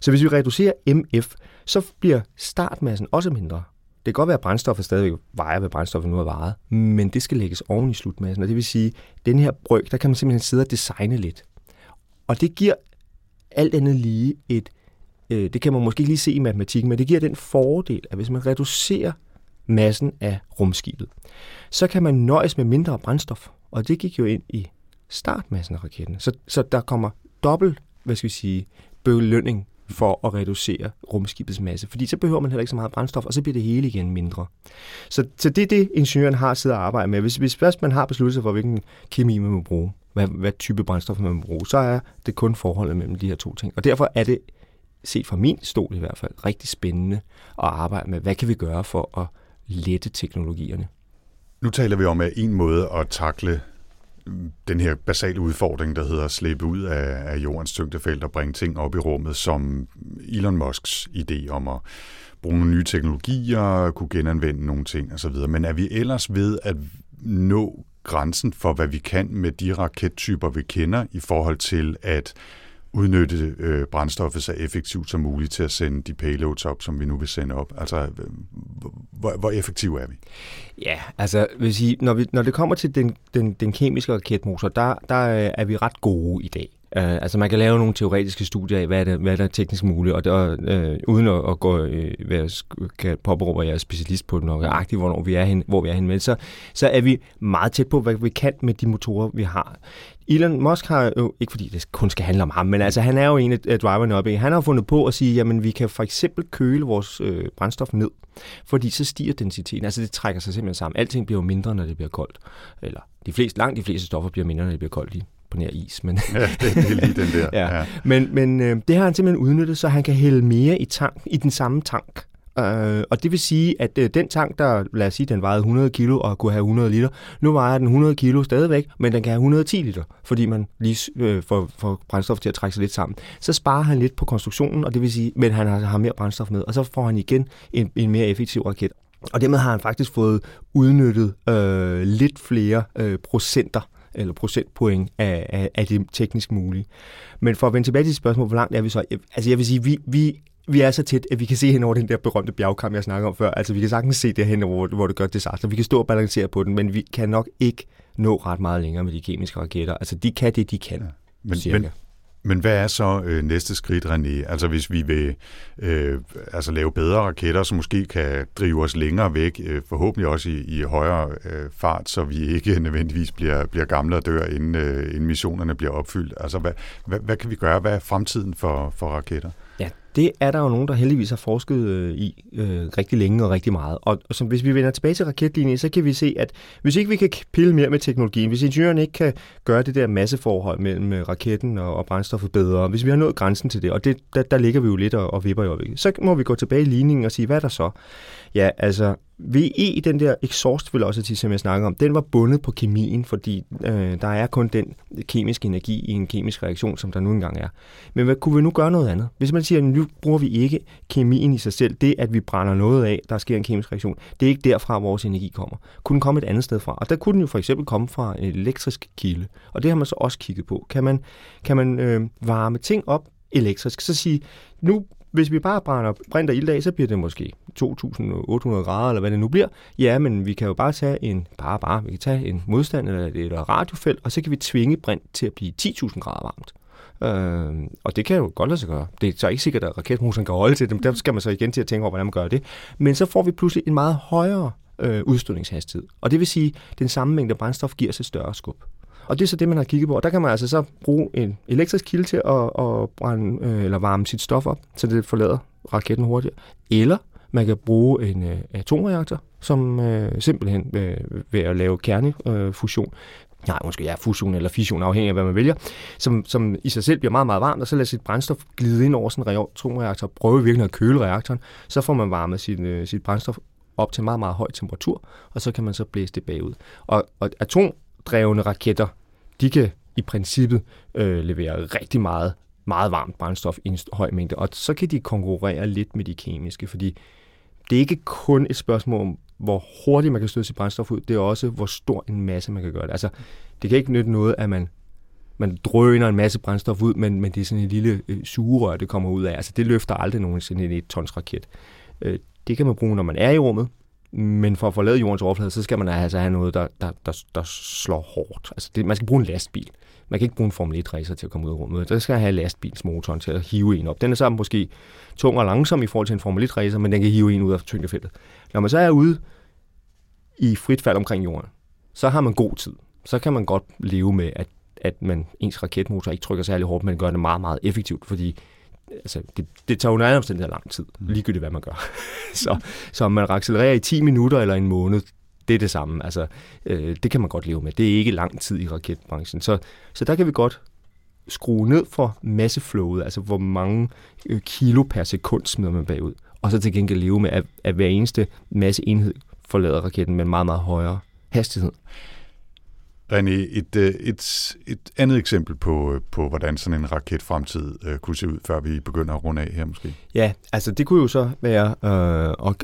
Så hvis vi reducerer MF, så bliver startmassen også mindre. Det kan godt være, at brændstoffet stadigvæk vejer, hvad brændstoffet nu har vejet, men det skal lægges oven i slutmassen, og det vil sige, at den her brøk, der kan man simpelthen sidde og designe lidt. Og det giver alt andet lige det kan man måske ikke lige se i matematikken, men det giver den fordel, at hvis man reducerer massen af rumskibet, så kan man nøjes med mindre brændstof, og det gik jo ind i startmassen af raketten. Så der kommer dobbelt, belønning for at reducere rumskibets masse, fordi så behøver man heller ikke så meget brændstof, og så bliver det hele igen mindre. Så det er det, ingeniøren har siddet og arbejde med. Hvis først man har besluttet sig for, hvilken kemi man må bruge, hvad type brændstof man må bruge, så er det kun forholdet mellem de her to ting, og derfor er det, set fra min stol i hvert fald, rigtig spændende at arbejde med, hvad kan vi gøre for at lette teknologierne. Nu taler vi om en måde at takle den her basale udfordring, der hedder at slippe ud af jordens tyngdefelt og bringe ting op i rummet, som Elon Musks idé om at bruge nogle nye teknologier, kunne genanvende nogle ting osv. Men er vi ellers ved at nå grænsen for, hvad vi kan med de rakettyper, vi kender, i forhold til at udnytte brændstoffet så effektivt som muligt til at sende de payloads op, som vi nu vil sende op? Altså, hvor effektive er vi? Ja, altså, vil sige, når det kommer til den kemiske raketmotor, der er vi ret gode i dag. Altså, man kan lave nogle teoretiske studier af, hvad der er teknisk muligt, og uden at gå, hvad jeg kan påberåbe, at jeg er specialist på det nøjagtigt, hvor vi er henne med, så er vi meget tæt på, hvad vi kan med de motorer, vi har. Elon Musk har jo, ikke fordi det kun skal handle om ham, men altså han er jo en af driverne oppe i. Han har fundet på at sige, jamen vi kan for eksempel køle vores brændstof ned, fordi så stiger densiteten. Altså det trækker sig simpelthen sammen. Alting bliver jo mindre, når det bliver koldt. Eller langt de fleste stoffer bliver mindre, når det bliver koldt på nær is. Men ja, det er lige den der. Ja. Ja. Men det har han simpelthen udnyttet, så han kan hælde mere i den samme tank. Og det vil sige, at den tank, der, lad os sige, den vejede 100 kilo og kunne have 100 liter, nu vejer den 100 kilo stadigvæk, men den kan have 110 liter, fordi man lige får brændstof til at trække sig lidt sammen. Så sparer han lidt på konstruktionen, og det vil sige, men han har mere brændstof med, og så får han igen en mere effektiv raket. Og dermed har han faktisk fået udnyttet lidt flere procenter eller procentpoint af det teknisk mulige. Men for at vende tilbage til spørgsmålet, hvor langt er vi så? Altså jeg vil sige, vi er så tæt, at vi kan se hen over den der berømte bjergkam, jeg snakkede om før. Altså, vi kan sagtens se det hen over, hvor det gør disaster. Vi kan stå og balancere på den, men vi kan nok ikke nå ret meget længere med de kemiske raketter. Altså, de kan det, de kan. Ja. Men hvad er så næste skridt, René? Altså, hvis vi vil lave bedre raketter, som måske kan drive os længere væk, forhåbentlig også i højere fart, så vi ikke nødvendigvis bliver gamle og dør, inden missionerne bliver opfyldt. Altså, hvad kan vi gøre? Hvad er fremtiden for raketter? Ja, det er der jo nogen, der heldigvis har forsket i rigtig længe og rigtig meget. Og så hvis vi vender tilbage til raketlinjen, så kan vi se, at hvis ikke vi kan pille mere med teknologien, hvis ingeniørerne ikke kan gøre det der masseforhold mellem raketten og brændstoffet bedre, hvis vi har nået grænsen til det, og det, der ligger vi jo lidt og vipper i øjeblikket, så må vi gå tilbage i ligningen og sige, hvad er der så? Ja, altså VE, den der exhaust velocity, som jeg snakker om, den var bundet på kemien, fordi der er kun den kemiske energi i en kemisk reaktion, som der nu engang er. Men hvad kunne vi nu gøre noget andet? Hvis man siger, nu bruger vi ikke kemien i sig selv, det at vi brænder noget af, der sker en kemisk reaktion, det er ikke derfra, vores energi kommer. Kunne den komme et andet sted fra? Og der kunne den jo for eksempel komme fra en elektrisk kilde, og det har man så også kigget på. Kan man varme ting op elektrisk, så sige, nu hvis vi bare brænder brint og ild af, så bliver det måske 2800 grader, eller hvad det nu bliver. Ja, men vi kan jo bare tage vi kan tage en modstand eller et radiofelt, og så kan vi tvinge brint til at blive 10.000 grader varmt. Og det kan jo godt lade sig gøre. Det er så ikke sikkert, at raketmotoren kan holde til dem. Der skal man så igen til at tænke over, hvordan man gør det. Men så får vi pludselig en meget højere udstødningshastighed. Og det vil sige, at den samme mængde brændstof giver sig større skub. Og det er så det, man har kigget på. Og der kan man altså så bruge en elektrisk kilde til at brænde, eller varme sit stof op, så det forlader raketten hurtigere. Eller Man kan bruge en atomreaktor, som simpelthen ved at lave kernefusion. Fusion eller fission, afhængig af hvad man vælger, som i sig selv bliver meget, meget varmt, og så lader sit brændstof glide ind over sådan en atomreaktor og prøve virkelig at køle reaktoren. Så får man varmet sit brændstof op til meget, meget høj temperatur, og så kan man så blæse det bagud. Og atomdrevne raketter, de kan i princippet levere rigtig meget varmt brændstof i en høj mængde, og så kan de konkurrere lidt med de kemiske, fordi det er ikke kun et spørgsmål om, hvor hurtigt man kan støde sit brændstof ud, det er også, hvor stor en masse man kan gøre det. Altså, det kan ikke nytte noget, at man drøner en masse brændstof ud, men det er sådan en lille sugerør, det kommer ud af. Altså, det løfter aldrig nogensinde en 1-tons raket. Det kan man bruge, når man er i rummet, men for at forlade jordens overflade, så skal man altså have noget, der slår hårdt. Altså, man skal bruge en lastbil. Man kan ikke bruge en Formel 1-racer til at komme ud af rummet. Der skal have lastbilsmotoren til at hive en op. Den er så måske tung og langsom i forhold til en Formel 1-racer, men den kan hive en ud af tyngdefeltet. Når man så er ude i frit fald omkring jorden, så har man god tid. Så kan man godt leve med, at ens raketmotor ikke trykker særlig hårdt, men gør det meget, meget effektivt, fordi altså, det tager under alle omstændigheder lang tid, ligegyldigt hvad man gør. så om man accelererer i 10 minutter eller en måned, det er det samme. Altså, det kan man godt leve med. Det er ikke lang tid i raketbranchen. Så der kan vi godt skrue ned for masseflowet, altså hvor mange kilo per sekund smider man bagud. Og så til gengæld leve med, at hver eneste masseenhed forlader raketten med en meget, meget højere hastighed. René, et andet eksempel på hvordan sådan en raketfremtid kunne se ud, før vi begynder at runde af her måske? Ja, altså det kunne jo så være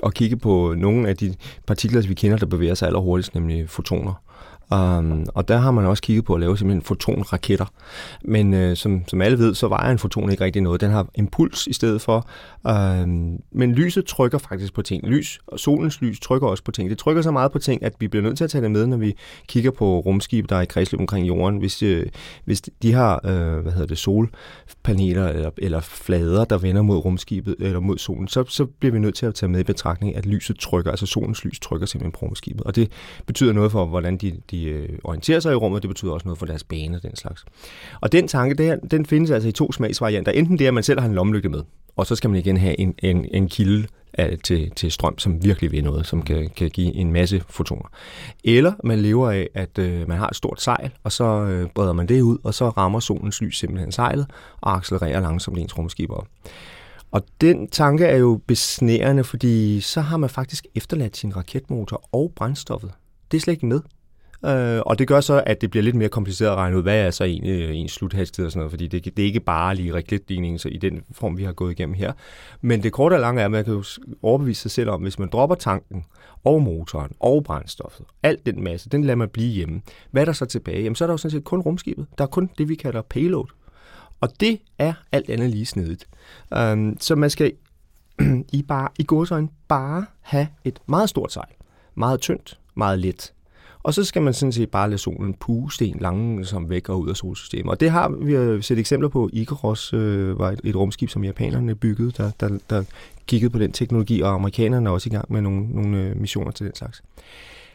at kigge på nogle af de partikler, vi kender, der bevæger sig allerhurtigst, nemlig fotoner. Og der har man også kigget på at lave simpelthen fotonraketter. Men som alle ved, så vejer en foton ikke rigtig noget. Den har impuls i stedet for. Men lyset trykker faktisk på ting. Solens lys trykker også på ting. Det trykker så meget på ting, at vi bliver nødt til at tage det med, når vi kigger på rumskibe, der er i kredsløb omkring jorden. Hvis de har solpaneler eller flader, der vender mod rumskibet eller mod solen, så bliver vi nødt til at tage med i betragtning, at lyset trykker, altså solens lys trykker simpelthen på rumskibet. Og det betyder noget for, hvordan de orienterer sig i rummet, det betyder også noget for deres bane og den slags. Og den tanke, den findes altså i 2 smagsvarianter. Enten det, at man selv har en lommelygte med, og så skal man igen have en kilde til strøm, som virkelig vil noget, som kan give en masse fotoner. Eller man lever af, at man har et stort sejl, og så breder man det ud, og så rammer solens lys simpelthen sejlet, og accelererer langsomt ens rumskib op. Og den tanke er jo besnærende, fordi så har man faktisk efterladt sin raketmotor og brændstoffet. Det er slet ikke med. Og det gør så, at det bliver lidt mere kompliceret at regne ud, hvad er så ens sluthastighed og sådan noget, fordi det er ikke bare lige raketligningen så i den form, vi har gået igennem her. Men det korte og lange er, at man kan overbevise sig selv om, hvis man dropper tanken og motoren og brændstoffet, alt den masse, den lader man blive hjemme. Hvad er der så tilbage? Jamen så er der jo sådan set kun rumskibet. Der er kun det, vi kalder payload. Og det er alt andet lige snedigt. Så man skal i godsøjne bare have et meget stort sejl. Meget tyndt, meget let. Og så skal man sådan set bare lade solen puste en langsomt væk og ud af solsystemet. Og det har vi set eksempler på. Ikaros var et rumskib, som japanerne byggede, der kiggede på den teknologi, og amerikanerne er også i gang med nogle missioner til den slags.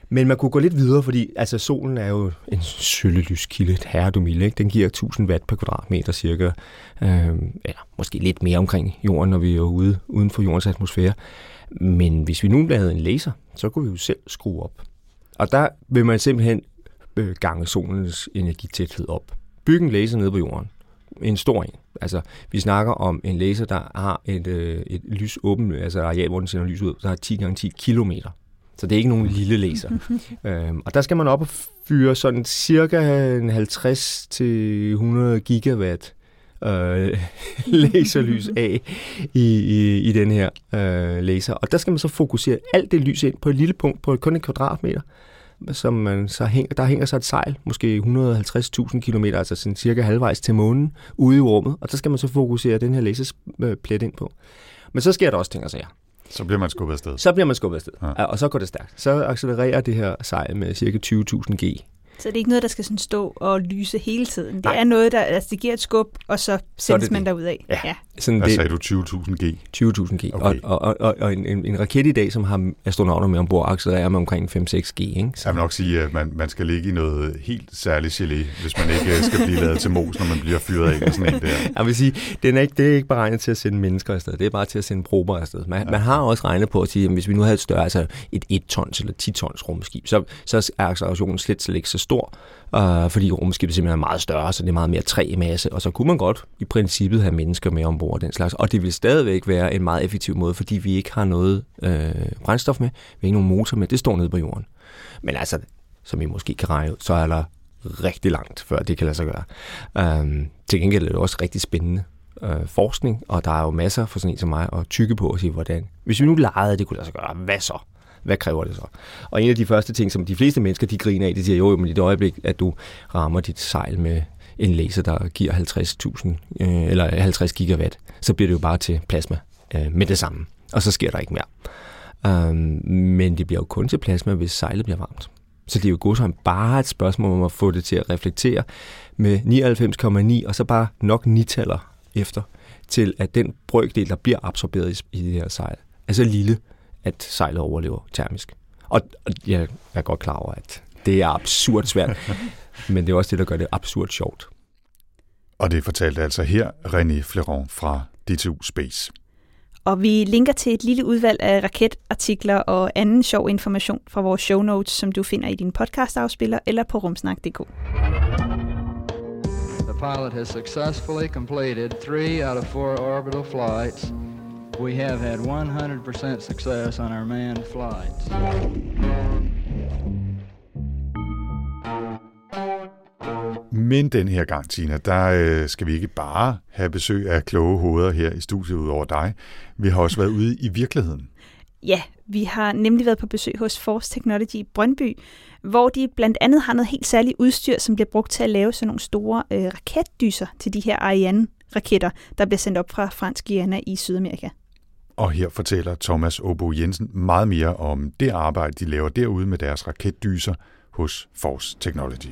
Men man kunne gå lidt videre, fordi altså, solen er jo en søllelyskilde, et herredomilde. Den giver 1000 watt per kvadratmeter cirka, eller måske lidt mere omkring jorden, når vi er ude uden for jordens atmosfære. Men hvis vi nu havde en laser, så kunne vi jo selv skrue op. Og der vil man simpelthen gange solens energitæthed op. Bygge en laser nede på jorden. En stor en. Altså, vi snakker om en laser, der har et lys åbent, altså et areal, hvor den sender lys ud, der har 10x10 kilometer. Så det er ikke nogen lille laser. Og der skal man op og fyre sådan cirka 50-100 gigawatt laserlys af i den her laser. Og der skal man så fokusere alt det lys ind på et lille punkt på kun et kvadratmeter, som man så hænger sig et sejl, måske 150.000 km, altså sådan cirka halvvejs til månen, ude i rummet, og der skal man så fokusere den her laserplet ind på. Men så sker der også ting og sager. Så bliver man skubbet afsted. Ja. Og så går det stærkt. Så accelererer det her sejl med cirka 20.000 G. Så det er ikke noget, der skal sådan stå og lyse hele tiden. Det er noget, der altså, det giver et skub, og så sendes man derudad. Ja. Sådan hvad sagde du? 20.000 G? 20.000 G. Okay. Og en raket i dag, som har astronauter med ombord, accelererer med omkring 5-6 G. Ikke? Så. Jeg vil nok sige, at man skal ligge i noget helt særligt gelé, hvis man ikke skal blive lavet til mos, når man bliver fyret af sådan en der. Jeg vil sige, det er ikke beregnet til at sende mennesker afsted. Det er bare til at sende prober afsted. Man har også regnet på at sige, at hvis vi nu havde et større, altså et 1-tons eller 10-tons rumskib, så er accelerationen slet ikke så stor, fordi rumskibet simpelthen er meget større, så det er meget mere træmasse, og så kunne man godt i princippet have mennesker med ombord. Den slags. Og det vil stadigvæk være en meget effektiv måde, fordi vi ikke har noget brændstof med, vi har ikke nogen motor med, det står nede på jorden. Men altså, som I måske kan regne ud, så er der rigtig langt, før det kan lade sig gøre. Til gengæld er det også rigtig spændende forskning, og der er jo masser for sådan en som mig at tygge på og sige, hvordan. Hvis vi nu legede, det kunne lade sig gøre, hvad så? Hvad kræver det så? Og en af de første ting, som de fleste mennesker, de griner af, de siger, jo, men i det øjeblik, at du rammer dit sejl med en laser, der giver 50 gigawatt, så bliver det jo bare til plasma med det samme. Og så sker der ikke mere. Men det bliver jo kun til plasma, hvis sejlet bliver varmt. Så det er jo godsejl bare et spørgsmål om at få det til at reflektere med 99,9 og så bare nok 9-taller efter, til at den brøkdel, der bliver absorberet i det her sejl, er så lille, at sejlet overlever termisk. Og jeg er godt klar over, at det er absurd svært. Men det er også det, der gør det absurd sjovt. Og det fortalte altså her René Fleron fra DTU Space. Og vi linker til et lille udvalg af raketartikler og anden sjov information fra vores show notes, som du finder i din podcastafspiller eller på rumsnak.dk. The pilot has successfully completed 3 out of 4 orbital flights. We have had 100% success on our manned flights. Men den her gang, Tina, der skal vi ikke bare have besøg af kloge hoveder her i studiet ud over dig. Vi har også været ude i virkeligheden. Ja, vi har nemlig været på besøg hos Force Technology i Brøndby, hvor de blandt andet har noget helt særligt udstyr, som bliver brugt til at lave sådan nogle store raketdyser til de her Ariane-raketter, der bliver sendt op fra Fransk Guyana i Sydamerika. Og her fortæller Thomas Aabo Jensen meget mere om det arbejde, de laver derude med deres raketdyser hos Force Technology.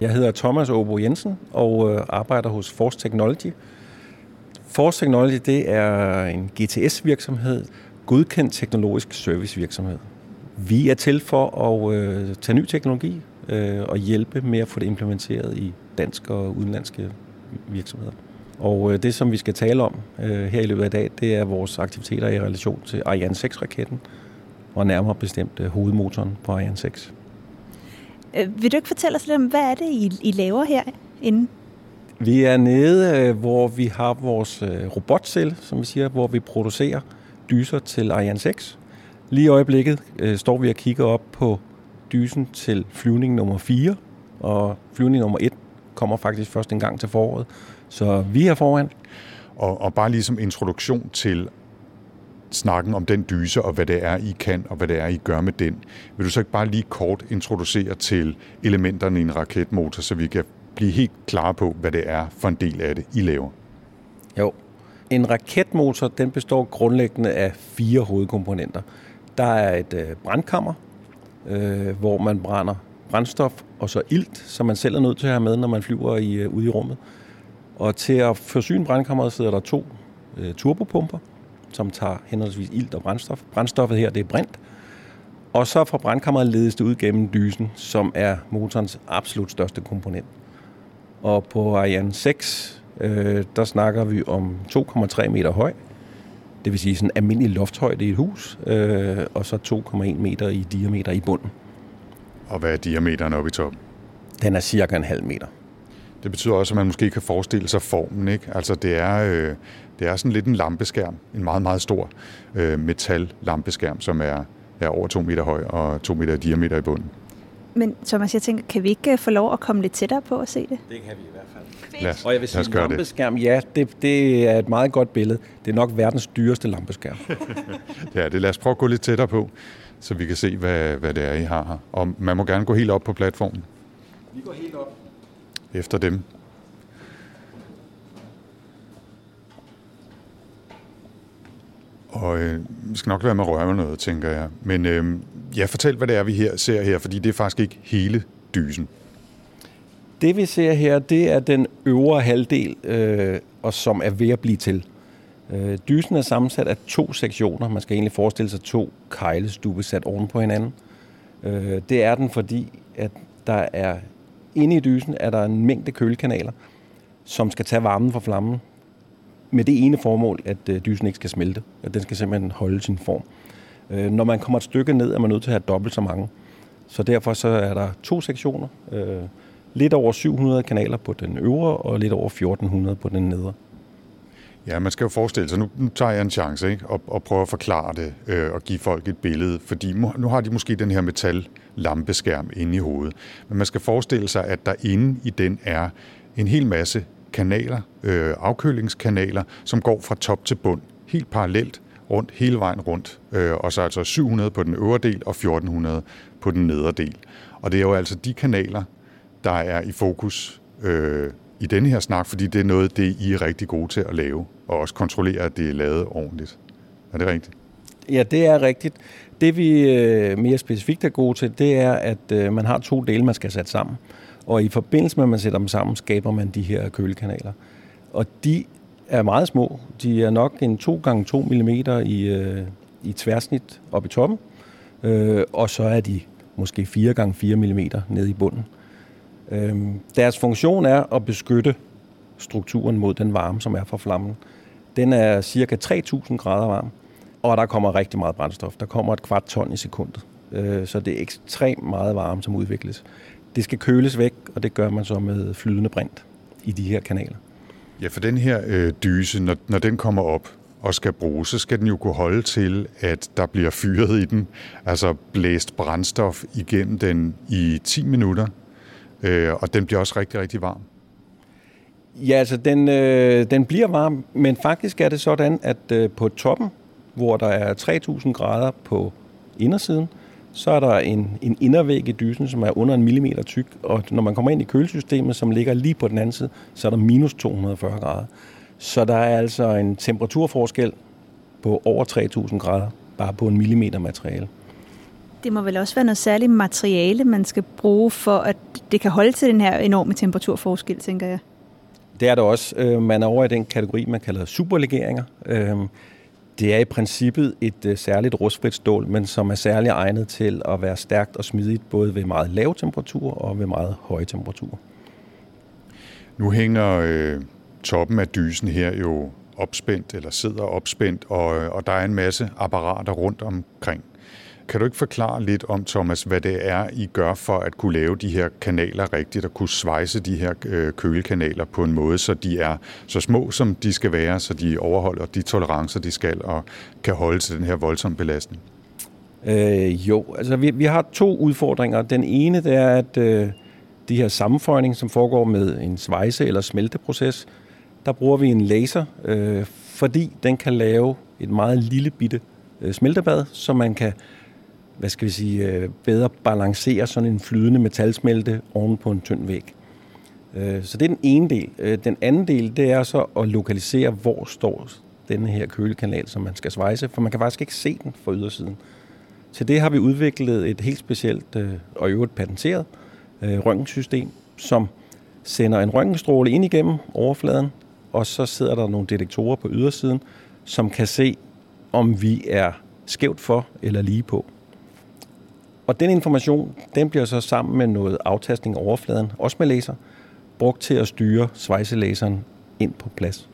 Jeg hedder Thomas Aabo Jensen og arbejder hos Force Technology. Force Technology, det er en GTS-virksomhed, godkendt teknologisk servicevirksomhed. Vi er til for at tage ny teknologi og hjælpe med at få det implementeret i danske og udenlandske virksomheder. Og det, som vi skal tale om her i løbet af dag, det er vores aktiviteter i relation til Ariane 6-raketten og nærmere bestemt hovedmotoren på Ariane 6. Vil du ikke fortælle os lidt om, hvad er det, I laver herinde? Vi er nede, hvor vi har vores robotcelle, som vi siger, hvor vi producerer dyser til Ariane 6. Lige i øjeblikket står vi og kigger op på dysen til flyvning nummer 4, og flyvning nummer 1 kommer faktisk først en gang til foråret, så vi er foran. Og bare lige som introduktion til snakken om den dyse, og hvad det er, I kan, og hvad det er, I gør med den. Vil du så ikke bare lige kort introducere til elementerne i en raketmotor, så vi kan blive helt klare på, hvad det er for en del af det, I laver? Jo. En raketmotor, den består grundlæggende af 4 hovedkomponenter. Der er et brandkammer, hvor man brænder brændstof og så ilt, som man selv er nødt til at have med, når man flyver ude i rummet. Og til at forsyne brandkammeret sidder der 2 turbopumper, som tager henholdsvis ilt og brændstof. Brændstoffet her, det er brint. Og så fra brændkammeret ledes det ud gennem dysen, som er motorens absolut største komponent. Og på Ariane 6, der snakker vi om 2,3 meter høj. Det vil sige sådan almindelig lofthøjde i et hus. Og så 2,1 meter i diameter i bunden. Og hvad er diameteren oppe i toppen? Den er cirka en halv meter. Det betyder også, at man måske kan forestille sig formen, ikke? Altså det er sådan lidt en lampeskærm, en meget, meget stor metal-lampeskærm, som er over 2 meter høj og 2 meter i diameter i bunden. Men Thomas, jeg tænker, kan vi ikke få lov at komme lidt tættere på og se det? Det kan vi i hvert fald. Og jeg vil sige, lampeskærm, ja, det er et meget godt billede. Det er nok verdens dyreste lampeskærm. Ja, det lad os prøve at gå lidt tættere på, så vi kan se, hvad det er, I har her. Og man må gerne gå helt op på platformen. Vi går helt op. Efter dem. Og vi skal nok være med at røre noget, tænker jeg. Men fortæl, hvad det er, vi ser her, fordi det er faktisk ikke hele dysen. Det vi ser her, det er den øvre halvdel, og som er ved at blive til. Dysen er sammensat af 2 sektioner. Man skal egentlig forestille sig 2 kejlestube sat oven på hinanden. Det er den, fordi at der er inde i dysen er der en mængde kølekanaler, som skal tage varmen fra flammen med det ene formål, at dysen ikke skal smelte. At den skal simpelthen holde sin form. Når man kommer et stykke ned, er man nødt til at have dobbelt så mange. Så derfor så er der 2 sektioner. Lidt over 700 kanaler på den øvre, og lidt over 1400 på den nedre. Ja, man skal jo forestille sig, nu tager jeg en chance, ikke? Og prøver at forklare det, og give folk et billede, fordi nu har de måske den her metal-lampeskærm inde i hovedet. Men man skal forestille sig, at der inde i den er en hel masse kanaler, afkølingskanaler, som går fra top til bund, helt parallelt rundt, hele vejen rundt. Og så altså 700 på den øvre del, og 1400 på den nedre del. Og det er jo altså de kanaler, der er i fokus i denne her snak, fordi det er noget, det I er rigtig gode til at lave, og også kontrollere, at det er lavet ordentligt. Er det rigtigt? Ja, det er rigtigt. Det vi mere specifikt er gode til, det er, at man har 2 dele, man skal sætte sammen. Og i forbindelse med, at man sætter dem sammen, skaber man de her kølekanaler. Og de er meget små. De er nok en 2x2 millimeter i tværsnit oppe i toppen, og så er de måske 4x4 millimeter nede i bunden. Deres funktion er at beskytte strukturen mod den varme, som er fra flammen. Den er cirka 3000 grader varm, og der kommer rigtig meget brændstof. Der kommer et kvart ton i sekundet, så det er ekstremt meget varme, som udvikles. Det skal køles væk, og det gør man så med flydende brint i de her kanaler. Ja, for den her dyse, når den kommer op og skal bruges, så skal den jo kunne holde til, at der bliver fyret i den, altså blæst brændstof igennem den i 10 minutter. Og den bliver også rigtig, rigtig varm. Ja, altså den bliver varm, men faktisk er det sådan, at på toppen, hvor der er 3000 grader på indersiden, så er der en indervæg i dysen, som er under 1 millimeter tyk, og når man kommer ind i kølesystemet, som ligger lige på den anden side, så er der minus 240 grader. Så der er altså en temperaturforskel på over 3000 grader, bare på 1 millimeter materiale. Det må vel også være noget særligt materiale, man skal bruge, for at det kan holde til den her enorme temperaturforskel, tænker jeg. Det er det også. Man er over i den kategori, man kalder superlegeringer. Det er i princippet et særligt rustfrit stål, men som er særligt egnet til at være stærkt og smidigt, både ved meget lave temperaturer og ved meget høje temperaturer. Nu hænger toppen af dysen her jo opspændt, eller sidder opspændt, og der er en masse apparater rundt omkring. Kan du ikke forklare lidt om, Thomas, hvad det er, I gør for at kunne lave de her kanaler rigtigt og kunne svejse de her kølekanaler på en måde, så de er så små, som de skal være, så de overholder de tolerancer, de skal, og kan holde til den her voldsomme belastning? Vi har 2 udfordringer. Den ene det er, at de her sammenføjning, som foregår med en svejse- eller smelteproces, der bruger vi en laser, fordi den kan lave et meget lille bitte smeltebad, så man kan bedre balancere sådan en flydende metalsmelte oven på en tynd væg. Så det er den ene del. Den anden del, det er så at lokalisere, hvor står denne her kølekanal, som man skal svejse, for man kan faktisk ikke se den fra ydersiden. Til det har vi udviklet et helt specielt og i øvrigt patenteret røntgensystem, som sender en røntgenstråle ind igennem overfladen, og så sidder der nogle detektorer på ydersiden, som kan se, om vi er skævt for eller lige på. Og den information, den bliver så sammen med noget aftastning af overfladen, også med laser, brugt til at styre svejselaseren ind på plads.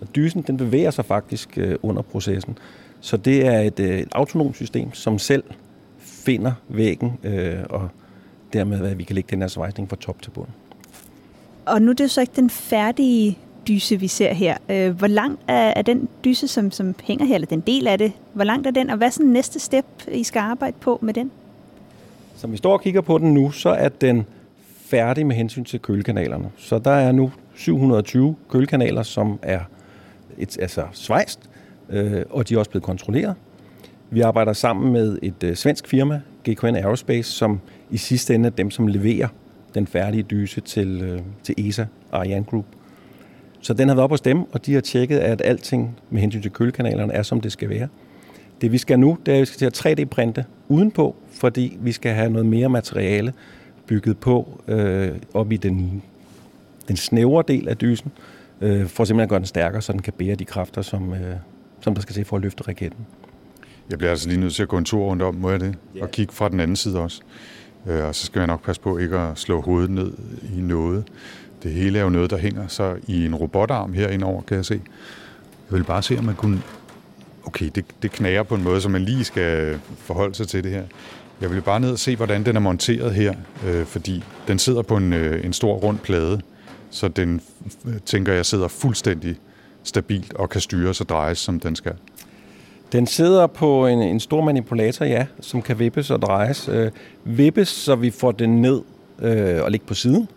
Og dysen, den bevæger sig faktisk under processen. Så det er et autonomt system, som selv finder væggen, og dermed, hvad vi kan lægge den her svejsning fra top til bund. Og nu er det jo så ikke den færdige dyse, vi ser her. Hvor langt er den dyse, som hænger her, eller den del af det, hvor langt er den, og hvad er sådan næste step, I skal arbejde på med den? Som vi står og kigger på den nu, så er den færdig med hensyn til kølekanalerne. Så der er nu 720 kølekanaler, som er svejst, og de er også blevet kontrolleret. Vi arbejder sammen med et svensk firma, GKN Aerospace, som i sidste ende er dem, som leverer den færdige dyse til ESA, Ariane Group. Så den har været op hos dem, og de har tjekket, at alting med hensyn til kølekanalerne er, som det skal være. Det vi skal nu, det er, at vi skal til at 3D-printe udenpå, fordi vi skal have noget mere materiale bygget på op i den snævre del af dysen, for simpelthen at gøre den stærkere, så den kan bære de kræfter, som der skal til for at løfte raketten. Jeg bliver altså lige nødt til at gå en tur rundt om, må jeg det? Yeah. Og kigge fra den anden side også. Og så skal jeg nok passe på ikke at slå hovedet ned i noget. Det hele er jo noget, der hænger så i en robotarm her indover, kan jeg se. Jeg vil bare se, om man kunne... Okay, det knager på en måde, så man lige skal forholde sig til det her. Jeg vil bare ned og se, hvordan den er monteret her, fordi den sidder på en stor rund plade, så den, tænker jeg, sidder fuldstændig stabilt og kan styres og drejes, som den skal. Den sidder på en stor manipulator, ja, som kan vippes og drejes. Vippes, så vi får den ned og ligge på siden,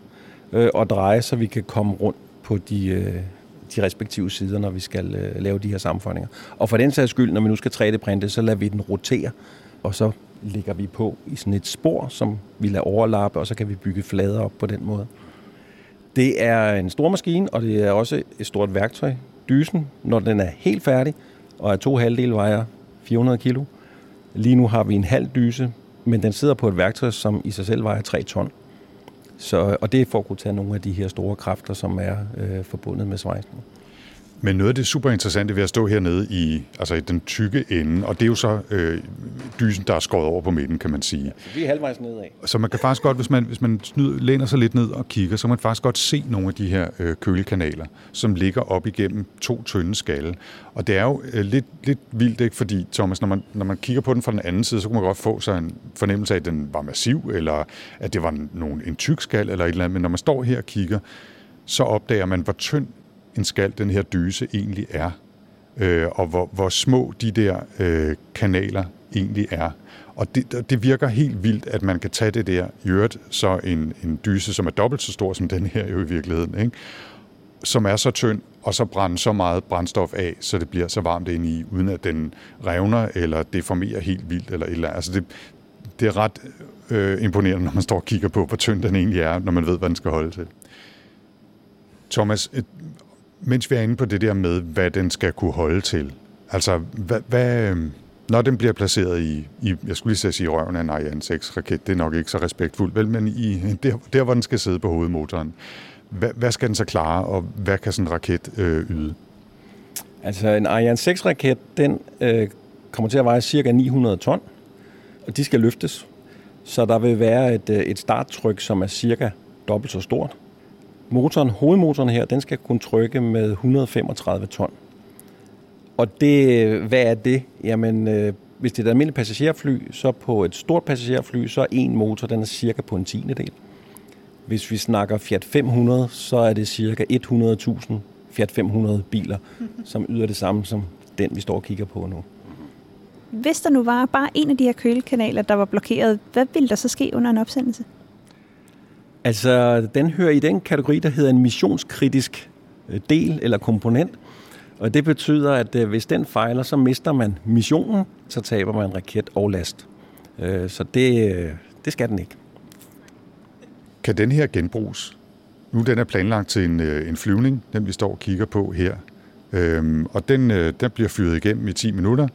og drejes, så vi kan komme rundt på de respektive sider, når vi skal lave de her sammenføjninger. Og for den sags skyld, når vi nu skal 3D-printe, så lader vi den rotere, og så ligger vi på i sådan et spor, som vi lader overlappe, og så kan vi bygge flader op på den måde. Det er en stor maskine, og det er også et stort værktøj. Dysen, når den er helt færdig, og er to halvdele vejer 400 kilo. Lige nu har vi en halv dyse, men den sidder på et værktøj, som i sig selv vejer 3 ton. Så, og det er for at kunne tage nogle af de her store kræfter, som er forbundet med svejsen. Men noget af det super interessante ved at stå hernede i den tykke ende, og det er jo så dysen, der er skåret over på midten, kan man sige. Ja, vi er halvvejs nedad. Så man kan faktisk godt, hvis man læner sig lidt ned og kigger, så kan man faktisk godt se nogle af de her kølekanaler, som ligger op igennem to tynde skalle. Og det er jo lidt vildt, ikke? Fordi, Thomas, når man kigger på den fra den anden side, så kan man godt få sig en fornemmelse af, at den var massiv, eller at det var en tyk skal, eller et eller andet. Men når man står her og kigger, så opdager man, hvor tynd en skal den her dyse egentlig er, og hvor små de der kanaler egentlig er. Og det virker helt vildt, at man kan tage det der i øvrigt, så en dyse, som er dobbelt så stor som den her jo i virkeligheden, ikke? Som er så tynd, og så brænde så meget brændstof af, så det bliver så varmt inde i, uden at den revner eller deformerer helt vildt. Altså det er ret imponerende, når man står og kigger på, hvor tynd den egentlig er, når man ved, hvad den skal holde til. Thomas, mens vi er inde på det der med, hvad den skal kunne holde til, altså, hvad, når den bliver placeret i jeg skulle lige sige røven af en Ariane 6-raket, det er nok ikke så respektfuldt, vel, men der, hvor den skal sidde på hovedmotoren, hvad skal den så klare, og hvad kan sådan en raket yde? Altså, en Ariane 6-raket, den kommer til at veje cirka 900 ton, og de skal løftes, så der vil være et starttryk, som er cirka dobbelt så stort. Hovedmotoren her, den skal kunne trykke med 135 ton. Og hvad er det? Jamen, hvis det er et almindeligt passagerfly, så på et stort passagerfly, så er en motor, den er cirka på en tiendedel. Hvis vi snakker Fiat 500, så er det cirka 100.000 Fiat 500 biler, som yder det samme som den, vi står og kigger på nu. Hvis der nu var bare en af de her kølekanaler, der var blokeret, hvad ville der så ske under en opsendelse? Altså, den hører i den kategori, der hedder en missionskritisk del eller komponent. Og det betyder, at hvis den fejler, så mister man missionen, så taber man raket og last. Så det skal den ikke. Kan den her genbruges? Nu den er planlagt til en flyvning, den vi står og kigger på her. Og den bliver fyret igennem i 10 minutter.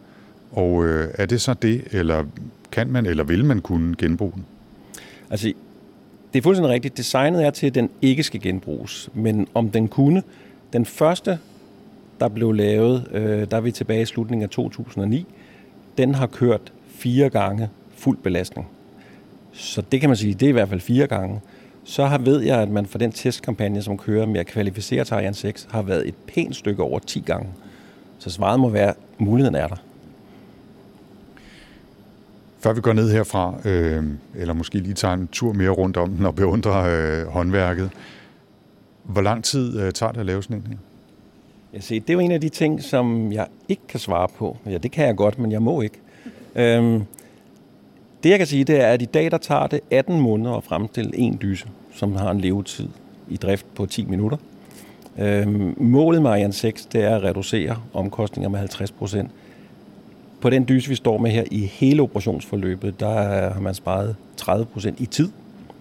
Og er det så det, eller kan man, eller vil man kunne genbruge den? Altså, det er fuldstændig rigtigt. Designet er til, at den ikke skal genbruges, men om den kunne. Den første, der blev lavet, der er vi tilbage i slutningen af 2009, den har kørt 4 gange fuld belastning. Så det kan man sige, det er i hvert fald 4 gange. Så ved jeg, at man for den testkampagne, som kører med at kvalificere til Ariane 6, har været et pænt stykke over 10 gange. Så svaret må være, at muligheden er der. Før vi går ned herfra, eller måske lige tager en tur mere rundt om den og beundrer håndværket, hvor lang tid tager det at lave sådan en her? Jeg siger, det er jo en af de ting, som jeg ikke kan svare på. Ja, det kan jeg godt, men jeg må ikke. Det jeg kan sige, det er, at i dag der tager det 18 måneder at fremstille en dyse, som har en levetid i drift på 10 minutter. Målet med Ariane 6, det er at reducere omkostninger med 50%. På den dyse, vi står med her i hele operationsforløbet, der har man sparet 30% i tid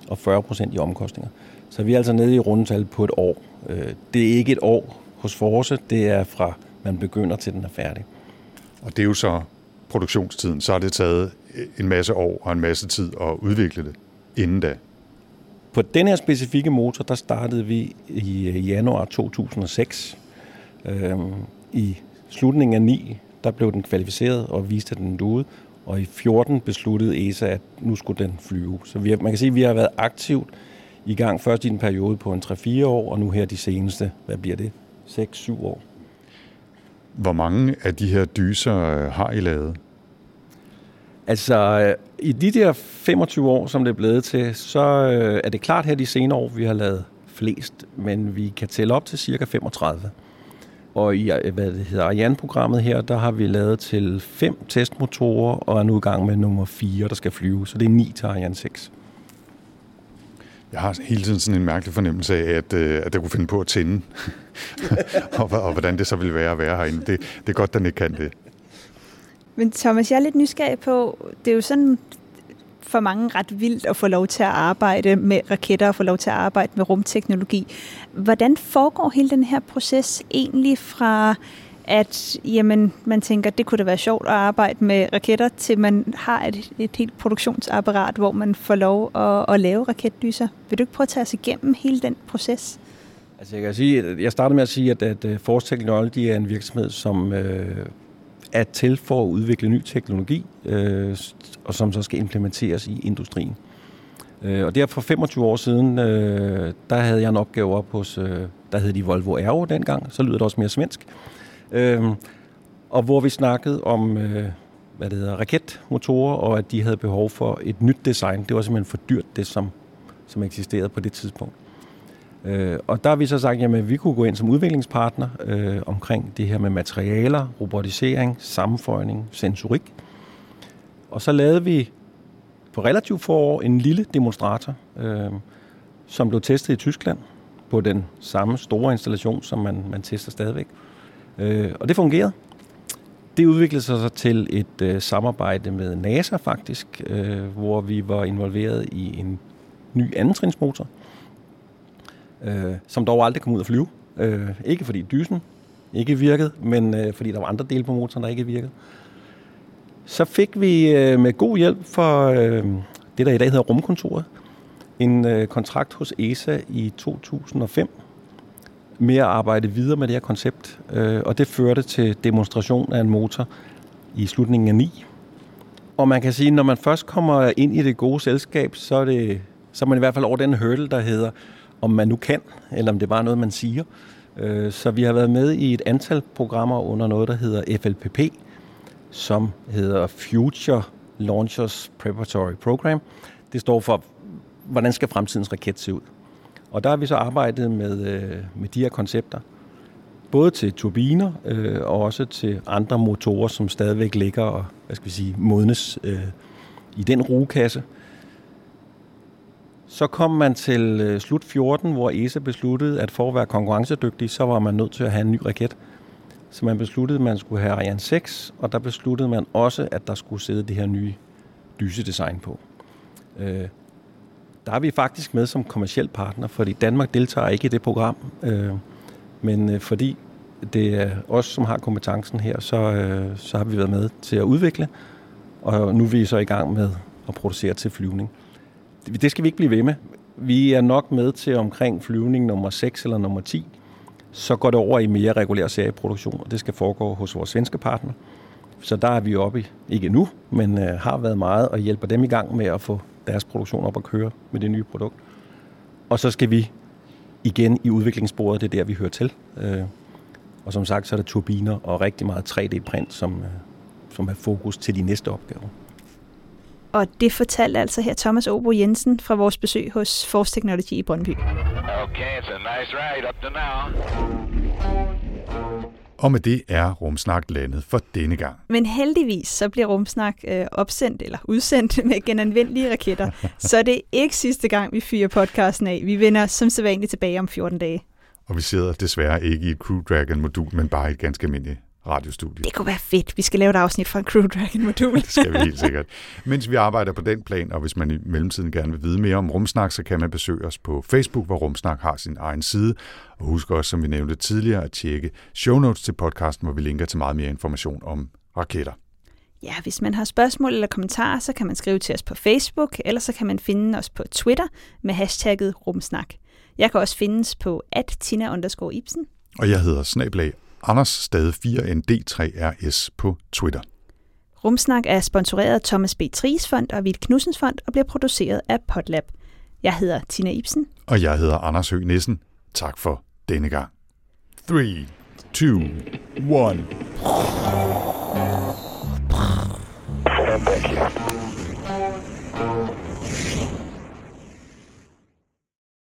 og 40% i omkostninger. Så vi er altså nede i rundetal på et år. Det er ikke et år hos Force, det er fra man begynder til den er færdig. Og det er jo så produktionstiden, så har det taget en masse år og en masse tid at udvikle det inden da. På den her specifikke motor, der startede vi i januar 2006. I slutningen af 9, der blev den kvalificeret og viste, at den nåede. Og i 14 besluttede ESA, at nu skulle den flyve. Så man kan sige, at vi har været aktivt i gang først i en periode på en 3-4 år, og nu her de seneste, hvad bliver det, 6-7 år. Hvor mange af de her dyser har I lavet? Altså, i de der 25 år, som det er blevet til, så er det klart her de senere år, vi har lavet flest, men vi kan tælle op til cirka 35. Og i Ariane-programmet her, der har vi lavet til 5 testmotorer, og er nu i gang med nummer 4, der skal flyve, så det er 9 til Ariane 6. Jeg har hele tiden sådan en mærkelig fornemmelse af, at jeg kunne finde på at tænde, og hvordan det så ville være at være herinde. Det er godt, den ikke kan det. Men Thomas, jeg er lidt nysgerrig på, det er jo sådan for mange ret vildt at få lov til at arbejde med raketter og få lov til at arbejde med rumteknologi. Hvordan foregår hele den her proces egentlig fra, at man tænker, det kunne da være sjovt at arbejde med raketter, til man har et helt produktionsapparat, hvor man får lov at lave raketdyser? Vil du ikke prøve at tage os igennem hele den proces? Altså jeg startede med at sige, at Force Technology er en virksomhed, som er til for at udvikle ny teknologi, og som så skal implementeres i industrien. Og derfor for 25 år siden, der havde jeg en opgave op hos, der hed de Volvo Aero dengang, så lyder det også mere svensk, og hvor vi snakkede om raketmotorer, og at de havde behov for et nyt design. Det var simpelthen for dyrt, det som eksisterede på det tidspunkt. Og der har vi så sagt, at vi kunne gå ind som udviklingspartner omkring det her med materialer, robotisering, sammenføjning, sensorik. Og så lavede vi på relativt få år en lille demonstrator, som blev testet i Tyskland på den samme store installation, som man tester stadigvæk. Og det fungerede. Det udviklede sig så til et samarbejde med NASA faktisk, hvor vi var involveret i en ny andentrinsmotor, som dog aldrig kom ud at flyve. Ikke fordi dysen ikke virkede, men fordi der var andre dele på motoren, der ikke virkede. Så fik vi med god hjælp fra det, der i dag hedder rumkontoret, en kontrakt hos ESA i 2005 med at arbejde videre med det her koncept. Og det førte til demonstration af en motor i slutningen af 9. Og man kan sige, at når man først kommer ind i det gode selskab, så er man i hvert fald over den hurdle, der hedder, om man nu kan, eller om det bare er noget, man siger. Så vi har været med i et antal programmer under noget, der hedder FLPP, som hedder Future Launchers Preparatory Program. Det står for, hvordan skal fremtidens raket se ud? Og der har vi så arbejdet med de her koncepter, både til turbiner og også til andre motorer, som stadigvæk ligger og modnes i den rugekasse. Så kom man til slut 14, hvor ESA besluttede, at for at være konkurrencedygtig, så var man nødt til at have en ny raket. Så man besluttede, at man skulle have Ariane 6, og der besluttede man også, at der skulle sidde det her nye dysedesign på. Der er vi faktisk med som kommerciel partner, fordi Danmark deltager ikke i det program. Men fordi det er os, som har kompetencen her, så har vi været med til at udvikle. Og nu er vi så i gang med at producere til flyvning. Det skal vi ikke blive ved med. Vi er nok med til omkring flyvning nummer 6 eller nummer 10. Så går det over i mere regulær serieproduktion, og det skal foregå hos vores svenske partner. Så der er vi oppe i, ikke nu, men har været meget og hjælper dem i gang med at få deres produktion op at køre med det nye produkt. Og så skal vi igen i udviklingsbordet, det er der, vi hører til. Og som sagt, så er der turbiner og rigtig meget 3D-print, som er fokus til de næste opgaver. Og det fortalte altså her Thomas Aabo Jensen fra vores besøg hos Force Technology i Brøndby. Okay, it's a nice ride up to now. Og med det er Rumsnak landet for denne gang. Men heldigvis så bliver Rumsnak udsendt med genanvendelige raketter. Så det er ikke sidste gang, vi fyrer podcasten af. Vi vender som sædvanligt tilbage om 14 dage. Og vi sidder desværre ikke i et Crew Dragon-modul, men bare i et ganske almindeligt radiostudie. Det kunne være fedt. Vi skal lave et afsnit fra en Crew Dragon-modul. Det skal vi helt sikkert. Mens vi arbejder på den plan, og hvis man i mellemtiden gerne vil vide mere om Rumsnak, så kan man besøge os på Facebook, hvor Rumsnak har sin egen side. Og husk også, som vi nævnte tidligere, at tjekke show notes til podcasten, hvor vi linker til meget mere information om raketter. Ja, hvis man har spørgsmål eller kommentarer, så kan man skrive til os på Facebook, eller så kan man finde os på Twitter med hashtagget rumsnak. Jeg kan også findes på @tina_ibsen. Og jeg hedder @AndersStade4ND3RS på Twitter. Rumsnak er sponsoreret af Thomas B. Triges Fond og Vild Knudsens Fond og bliver produceret af Potlab. Jeg hedder Tina Ibsen. Og jeg hedder Anders Høgh Nissen. Tak for denne gang. 3, 2, 1. Stand back here.